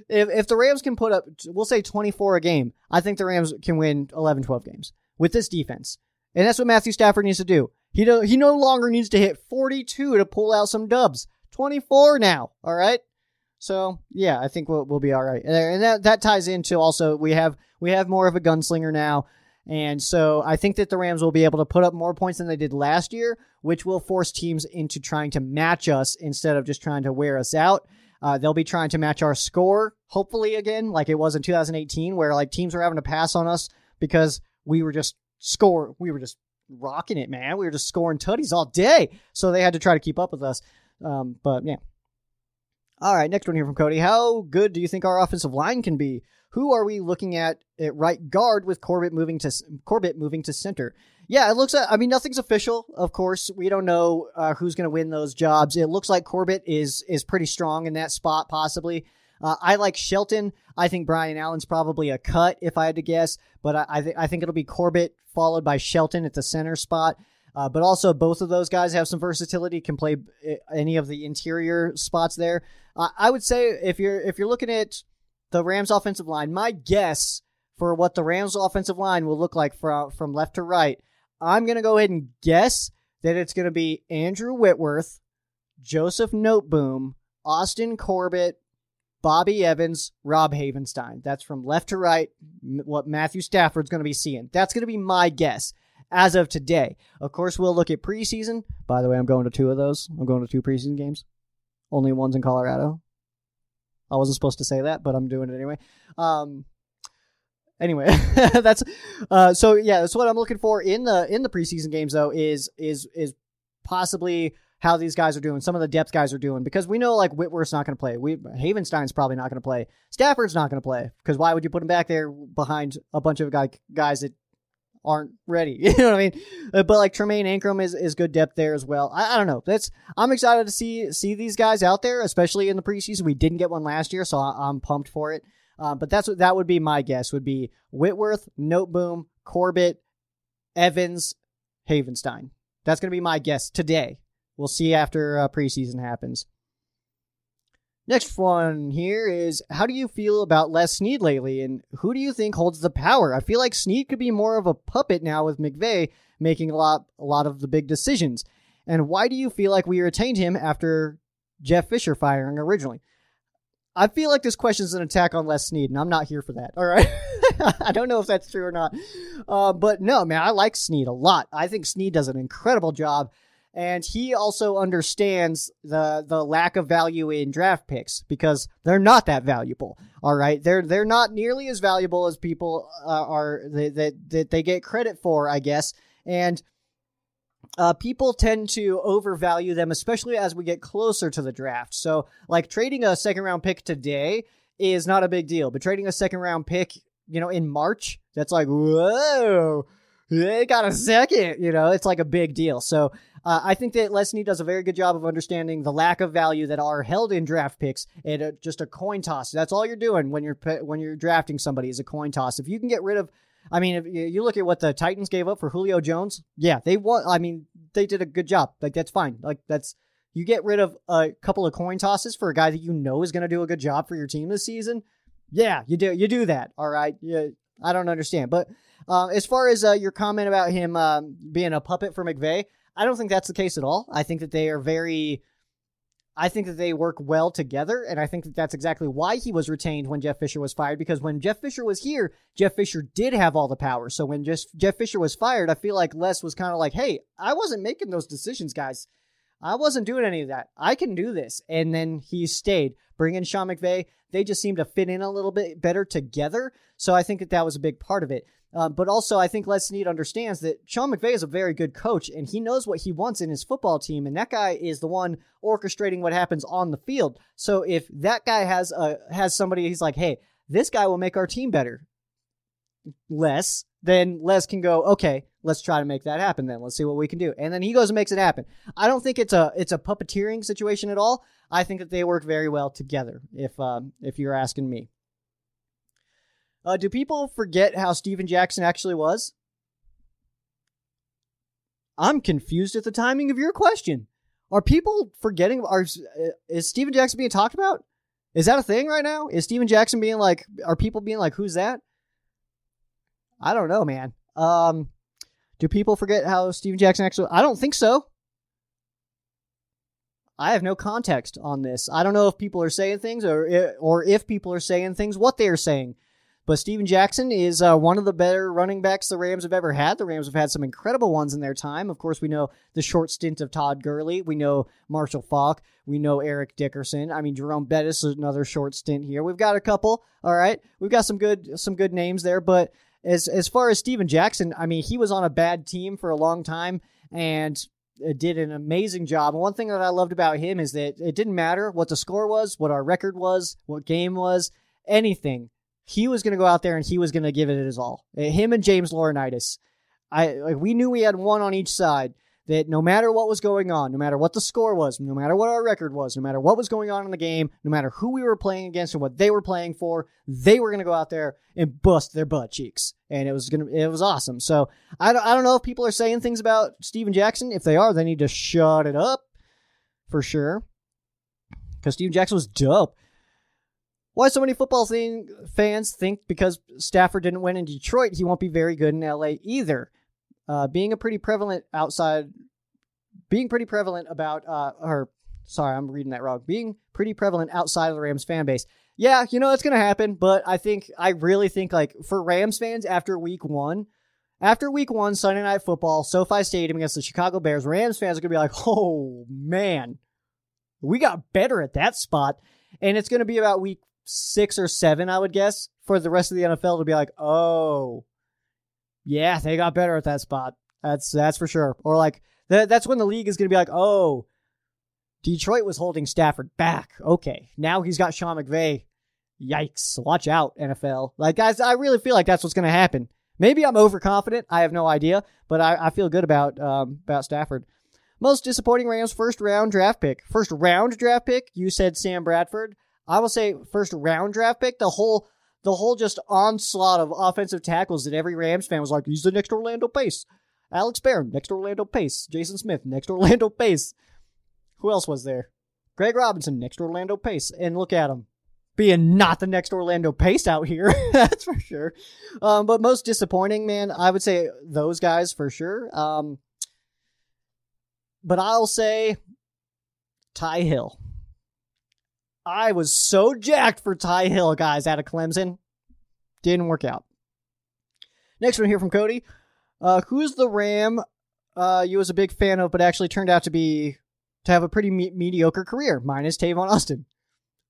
if, if the Rams can put up, we'll say twenty-four a game, I think the Rams can win eleven, twelve games. with this defense. And that's what Matthew Stafford needs to do. He do, he no longer needs to hit forty-two to pull out some dubs. twenty-four now, all right? So, yeah, I think we'll we'll be all right. And that, that ties into also we have we have more of a gunslinger now. And so I think that the Rams will be able to put up more points than they did last year, which will force teams into trying to match us instead of just trying to wear us out. Uh, they'll be trying to match our score, hopefully, again, like it was in two thousand eighteen, where like teams were having to pass on us because we were just score. We were just rocking it, man. We were just scoring tutties all day. So they had to try to keep up with us. Um, but yeah. All right, next one here from Cody. How good do you think our offensive line can be? Who are we looking at at right guard with Corbett moving to Corbett moving to center? Yeah, it looks like, I mean, nothing's official, of course. We don't know uh, who's going to win those jobs. It looks like Corbett is is pretty strong in that spot, possibly. Uh, I like Shelton. I think Brian Allen's probably a cut, if I had to guess. But I I, th- I think it'll be Corbett followed by Shelton at the center spot. Uh, but also, both of those guys have some versatility, can play any of the interior spots there. Uh, I would say if you're if you're looking at the Rams offensive line, my guess for what the Rams offensive line will look like from, from left to right, I'm going to go ahead and guess that it's going to be Andrew Whitworth, Joseph Noteboom, Austin Corbett, Bobby Evans, Rob Havenstein. That's from left to right, what Matthew Stafford's going to be seeing. That's going to be my guess as of today. Of course, we'll look at preseason. By the way, I'm going to two of those. I'm going to two preseason games. Only one's in Colorado. I wasn't supposed to say that, but I'm doing it anyway. Um, anyway, that's uh, so yeah. That's what I'm looking for in the in the preseason games, though. Is is is possibly how these guys are doing. Some of the depth guys are doing, because we know like Whitworth's not going to play. We Havenstein's probably not going to play. Stafford's not going to play, because why would you put him back there behind a bunch of guy, guys that aren't ready? You know what I mean? But like Tremaine Ancrum is, is good depth there as well. I, I don't know. That's I'm excited to see see these guys out there, especially in the preseason. We didn't get one last year, so I, I'm pumped for it. Uh, but that's what that would be my guess would be Whitworth, Noteboom, Corbett, Evans, Havenstein. That's going to be my guess today. We'll see after uh, preseason happens. Next one here is, how do you feel about Les Snead lately, and who do you think holds the power? I feel like Snead could be more of a puppet now with McVay making a lot a lot of the big decisions. And why do you feel like we retained him after Jeff Fisher firing originally? I feel like this question is an attack on Les Snead, and I'm not here for that, all right? I don't know if that's true or not. Uh, but no, man, I like Snead a lot. I think Snead does an incredible job. And he also understands the the lack of value in draft picks, because they're not that valuable. All right, they're they're not nearly as valuable as people uh, are that that they get credit for, I guess. And uh, people tend to overvalue them, especially as we get closer to the draft. So, like trading a second round pick today is not a big deal, but trading a second round pick, you know, in March, that's like, whoa, they got a second. You know, it's like a big deal. So. Uh, I think that Les Snead does a very good job of understanding the lack of value that are held in draft picks, and uh, just a coin toss. That's all you're doing when you're when you're drafting somebody is a coin toss. If you can get rid of, I mean, if you look at what the Titans gave up for Julio Jones, yeah, they want. I mean, they did a good job. Like that's fine. Like that's you get rid of a couple of coin tosses for a guy that you know is going to do a good job for your team this season. Yeah, you do. You do that. All right. Yeah, I don't understand. But uh, as far as uh, your comment about him um, being a puppet for McVay. I don't think that's the case at all. I think that they are very, I think that they work well together. And I think that that's exactly why he was retained when Jeff Fisher was fired, because when Jeff Fisher was here, Jeff Fisher did have all the power. So when just Jeff Fisher was fired, I feel like Les was kind of like, hey, I wasn't making those decisions, guys. I wasn't doing any of that. I can do this. And then he stayed. Bring in Sean McVay. They just seem to fit in a little bit better together. So I think that that was a big part of it. Um, but also, I think Les Snead understands that Sean McVay is a very good coach, and he knows what he wants in his football team, and that guy is the one orchestrating what happens on the field. So if that guy has a has somebody, he's like, hey, this guy will make our team better, Les, then Les can go, okay, let's try to make that happen then. Let's see what we can do. And then he goes and makes it happen. I don't think it's a it's a puppeteering situation at all. I think that they work very well together, if um, if you're asking me. Uh, do people forget how Steven Jackson actually was? I'm confused at the timing of your question. Are people forgetting? Are, is Steven Jackson being talked about? Is that a thing right now? Is Steven Jackson being like, are people being like, who's that? I don't know, man. Um, do people forget how Steven Jackson actually... I don't think so. I have no context on this. I don't know if people are saying things or or if people are saying things, what they are saying. But Steven Jackson is uh, one of the better running backs the Rams have ever had. The Rams have had some incredible ones in their time. Of course, we know the short stint of Todd Gurley. We know Marshall Faulk. We know Eric Dickerson. I mean, Jerome Bettis is another short stint here. We've got a couple. All right, we've got some good some good names there. But as as far as Steven Jackson, I mean, he was on a bad team for a long time and did an amazing job. And one thing that I loved about him is that it didn't matter what the score was, what our record was, what game was, anything. He was going to go out there and he was going to give it his all. Him and James Laurinaitis. I like, we knew we had one on each side that no matter what was going on, no matter what the score was, no matter what our record was, no matter what was going on in the game, no matter who we were playing against and what they were playing for, they were going to go out there and bust their butt cheeks. And it was going to, it was awesome. So I don't, I don't know if people are saying things about Steven Jackson. If they are, they need to shut it up for sure. Because Steven Jackson was dope. Why so many football thing, fans think because Stafford didn't win in Detroit, he won't be very good in L A either. Uh, being a pretty prevalent outside, being pretty prevalent about, uh, or sorry, I'm reading that wrong. Being pretty prevalent outside of the Rams fan base. Yeah, you know it's gonna happen, but I think I really think like for Rams fans after Week One, after Week One Sunday Night Football, SoFi Stadium against the Chicago Bears, Rams fans are gonna be like, oh man, we got better at that spot, and it's gonna be about week six or seven, I would guess, for the rest of the N F L to be like, oh, yeah, they got better at that spot. That's that's for sure. Or like, th- that's when the league is going to be like, oh, Detroit was holding Stafford back. Okay, now he's got Sean McVay. Yikes, watch out, N F L. Like, guys, I really feel like that's what's going to happen. Maybe I'm overconfident. I have no idea, but I, I feel good about um, about Stafford. Most disappointing Rams first round draft pick. First round draft pick, you said Sam Bradford. I will say first round draft pick, the whole the whole just onslaught of offensive tackles that every Rams fan was like, he's the next Orlando Pace. Alex Barron, next Orlando Pace. Jason Smith, next Orlando Pace. Who else was there? Greg Robinson, next Orlando Pace. And look at him, being not the next Orlando Pace out here. That's for sure. Um, but most disappointing, man, I would say those guys for sure. Um, but I'll say Ty Hill. I was so jacked for Ty Hill, guys, out of Clemson. Didn't work out. Next one here from Cody. Uh, who's the Ram uh, you was a big fan of, but actually turned out to be to have a pretty me- mediocre career? Mine is Tavon Austin.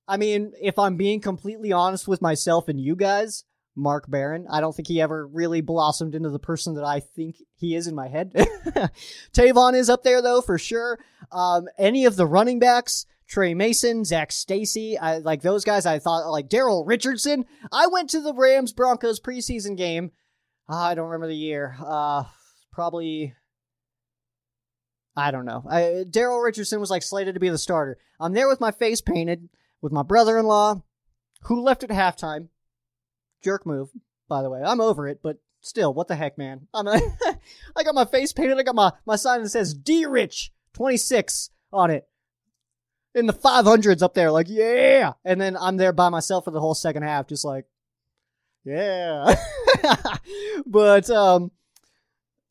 I mean, if I'm being completely honest with myself and you guys, Mark Barron. I don't think he ever really blossomed into the person that I think he is in my head. Tavon is up there, though, for sure. Um, any of the running backs, Trey Mason, Zach Stacy, I like those guys. I thought like Daryl Richardson. I went to the Rams Broncos preseason game. Uh, I don't remember the year. Uh, probably. I don't know. Daryl Richardson was like slated to be the starter. I'm there with my face painted with my brother-in-law who left at halftime. Jerk move, by the way. I'm over it, but still, what the heck, man? I'm a I got my face painted. I got my, my sign that says D-Rich twenty-six on it. In the five hundreds up there, like, yeah. And then I'm there by myself for the whole second half, just like, yeah. But, um,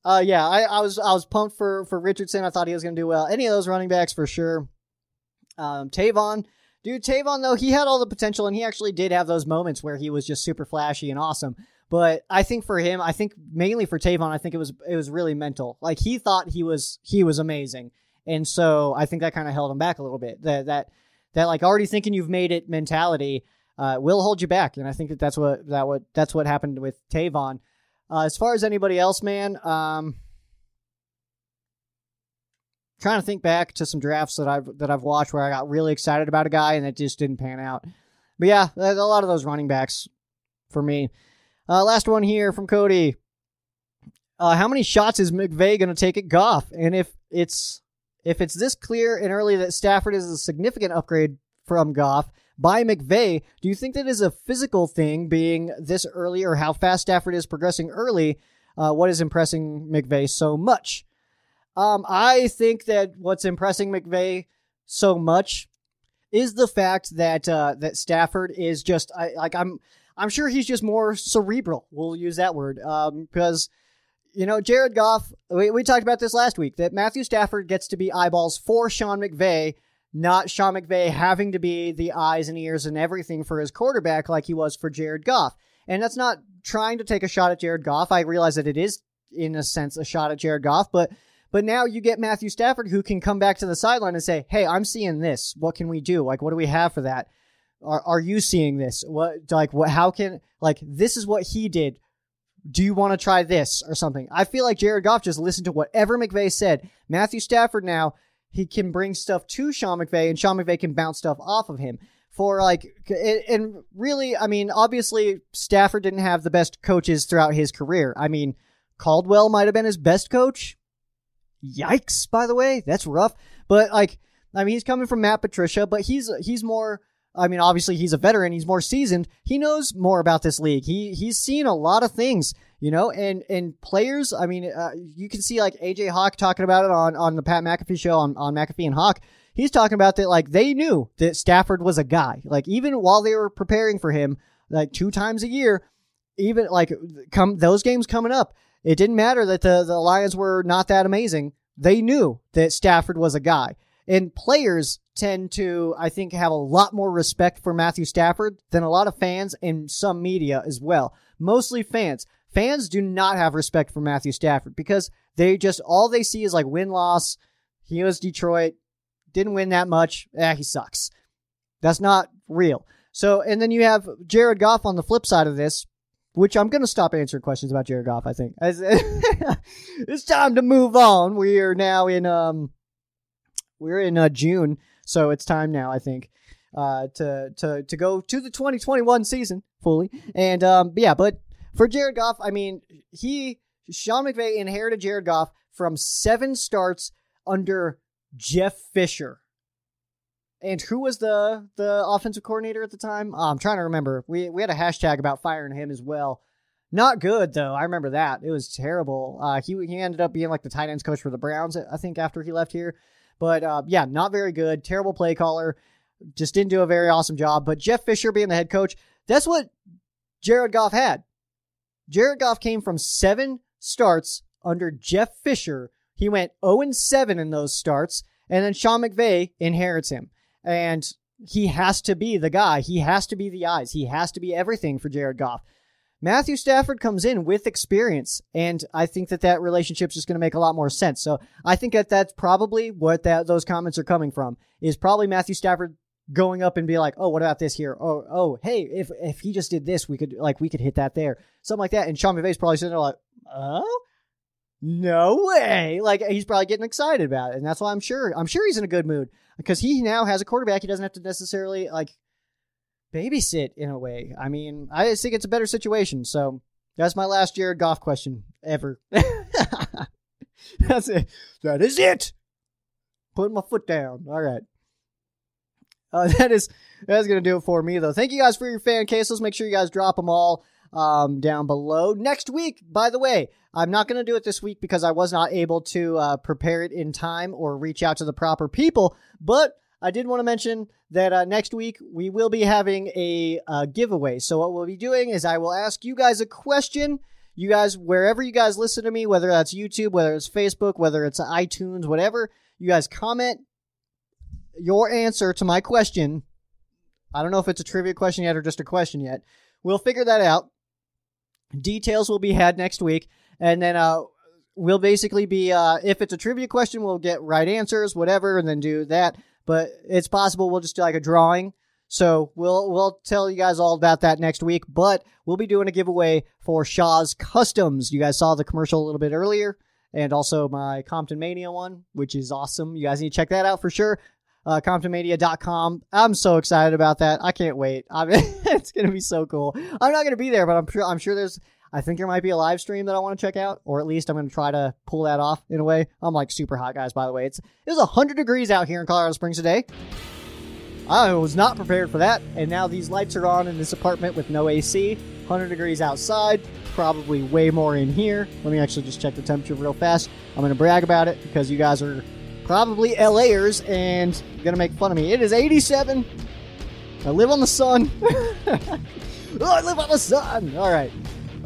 uh, yeah, I, I was I was pumped for, for Richardson. I thought he was going to do well. Any of those running backs for sure. Um, Tavon. Dude, Tavon, though, he had all the potential, and he actually did have those moments where he was just super flashy and awesome. But I think for him, I think mainly for Tavon, I think it was it was really mental. Like, he thought he was he was amazing. And so I think that kind of held him back a little bit. That that that like already thinking you've made it mentality uh, will hold you back. And I think that that's what that what that's what happened with Tavon. Uh, as far as anybody else, man, um, trying to think back to some drafts that I've that I've watched where I got really excited about a guy and it just didn't pan out. But yeah, a lot of those running backs for me. Uh, last one here from Cody. Uh, how many shots is McVay going to take at Goff? And if it's If it's this clear and early that Stafford is a significant upgrade from Goff by McVay, do you think that is a physical thing being this early or how fast Stafford is progressing early? Uh, what is impressing McVay so much? Um, I think that what's impressing McVay so much is the fact that uh, that Stafford is just I, like I'm. I'm sure he's just more cerebral. We'll use that word um, because you know, Jared Goff, we, we talked about this last week, that Matthew Stafford gets to be eyeballs for Sean McVay, not Sean McVay having to be the eyes and ears and everything for his quarterback like he was for Jared Goff. And that's not trying to take a shot at Jared Goff. I realize that it is, in a sense, a shot at Jared Goff, but but now you get Matthew Stafford, who can come back to the sideline and say, hey, I'm seeing this. What can we do? Like, what do we have for that? Are are you seeing this? What, like, what, how can, like, this is what he did. Do you want to try this or something? I feel like Jared Goff just listened to whatever McVay said. Matthew Stafford now, he can bring stuff to Sean McVay, and Sean McVay can bounce stuff off of him. For like, and really, I mean, obviously Stafford didn't have the best coaches throughout his career. I mean, Caldwell might have been his best coach. Yikes, by the way, that's rough. But like, I mean, he's coming from Matt Patricia, but he's he's more. I mean, obviously he's a veteran, he's more seasoned, he knows more about this league. He he's seen a lot of things, you know, and, and players, I mean, uh, you can see like A J Hawk talking about it on, on the Pat McAfee show on, on McAfee and Hawk. He's talking about that, like, they knew that Stafford was a guy, like, even while they were preparing for him, like two times a year, even like come those games coming up, it didn't matter that the, the Lions were not that amazing. They knew that Stafford was a guy. And players tend to, I think, have a lot more respect for Matthew Stafford than a lot of fans and some media as well. Mostly fans. Fans do not have respect for Matthew Stafford because they just, all they see is like win-loss. He was Detroit. Didn't win that much. Eh, he sucks. That's not real. So, and then you have Jared Goff on the flip side of this, which I'm going to stop answering questions about Jared Goff, I think. It's time to move on. We are now in... um. We're in uh, June, so it's time now, I think, uh, to to to go to the twenty twenty-one season fully. And um, yeah, but for Jared Goff, I mean, he Sean McVay inherited Jared Goff from seven starts under Jeff Fisher. And who was the the offensive coordinator at the time? Oh, I'm trying to remember. We we had a hashtag about firing him as well. Not good, though. I remember that. It was terrible. Uh, he he ended up being like the tight ends coach for the Browns, I think, after he left here. But, uh, yeah, not very good. Terrible play caller. Just didn't do a very awesome job. But Jeff Fisher being the head coach, that's what Jared Goff had. Jared Goff came from seven starts under Jeff Fisher. He went oh and seven in those starts. And then Sean McVay inherits him. And he has to be the guy. He has to be the eyes. He has to be everything for Jared Goff. Matthew Stafford comes in with experience, and I think that that relationship's just going to make a lot more sense. So I think that that's probably what that those comments are coming from, is probably Matthew Stafford going up and be like, oh, what about this here? Oh, oh, hey, if if he just did this, we could like we could hit that there, something like that. And Sean McVay's probably sitting there like, oh, no way! Like, he's probably getting excited about it, and that's why I'm sure I'm sure he's in a good mood because he now has a quarterback. He doesn't have to necessarily like. Babysit in a way. I mean, I just think it's a better situation. So that's my last Jared Goff question ever. That's it. That is it. Putting my foot down. All right. Uh, that is that's gonna do it for me though. Thank you guys for your fan cases. Make sure you guys drop them all um, down below. Next week, by the way, I'm not gonna do it this week because I was not able to uh, prepare it in time or reach out to the proper people, but. I did want to mention that uh, next week we will be having a uh, giveaway. So what we'll be doing is I will ask you guys a question. You guys, wherever you guys listen to me, whether that's YouTube, whether it's Facebook, whether it's iTunes, whatever, you guys comment your answer to my question. I don't know if it's a trivia question yet or just a question yet. We'll figure that out. Details will be had next week. And then... uh. We'll basically be, uh, if it's a trivia question, we'll get right answers, whatever, and then do that. But it's possible we'll just do like a drawing. So we'll we'll tell you guys all about that next week. But we'll be doing a giveaway for Shaw's Customs. You guys saw the commercial a little bit earlier, and also my Compton Mania one, which is awesome. You guys need to check that out for sure. Uh, Compton Mania dot com. I'm so excited about that. I can't wait. I mean, it's going to be so cool. I'm not going to be there, but I'm sure, I'm sure there's... I think there might be a live stream that I want to check out, or at least I'm going to try to pull that off in a way. I'm like super hot, guys, by the way. It's it was one hundred degrees out here in Colorado Springs today. I was not prepared for that, and now these lights are on in this apartment with no A C. one hundred degrees outside, probably way more in here. Let me actually just check the temperature real fast. I'm going to brag about it because you guys are probably L A'ers and going to make fun of me. It is eighty-seven. I live on the sun. Oh, I live on the sun. All right.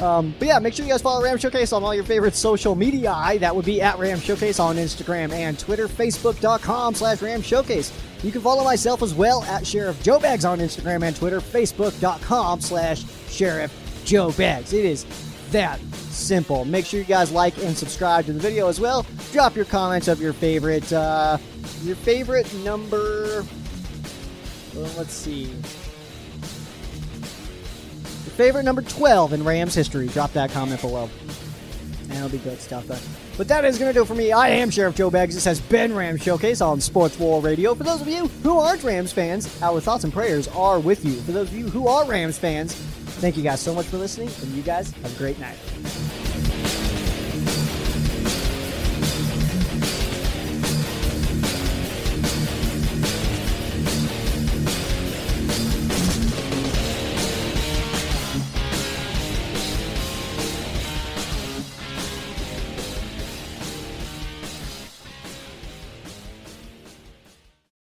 Um, but yeah, make sure you guys follow Rams Showcase on all your favorite social media. That would be at Rams Showcase on Instagram and Twitter, facebook.com slash Rams Showcase. You can follow myself as well at Sheriff Joe Baggs on Instagram and Twitter, facebook.com slash Sheriff Joe Baggs. It is that simple. Make sure you guys like and subscribe to the video as well. Drop your comments of your favorite, uh, your favorite number. Well, let's see. Favorite number twelve in Rams history. Drop that comment below. That'll be good stuff. But, but that is going to do it for me. I am Sheriff Joe Baggs. This has been Rams Showcase on Sports four Radio. For those of you who aren't Rams fans, our thoughts and prayers are with you. For those of you who are Rams fans, thank you guys so much for listening, and you guys have a great night.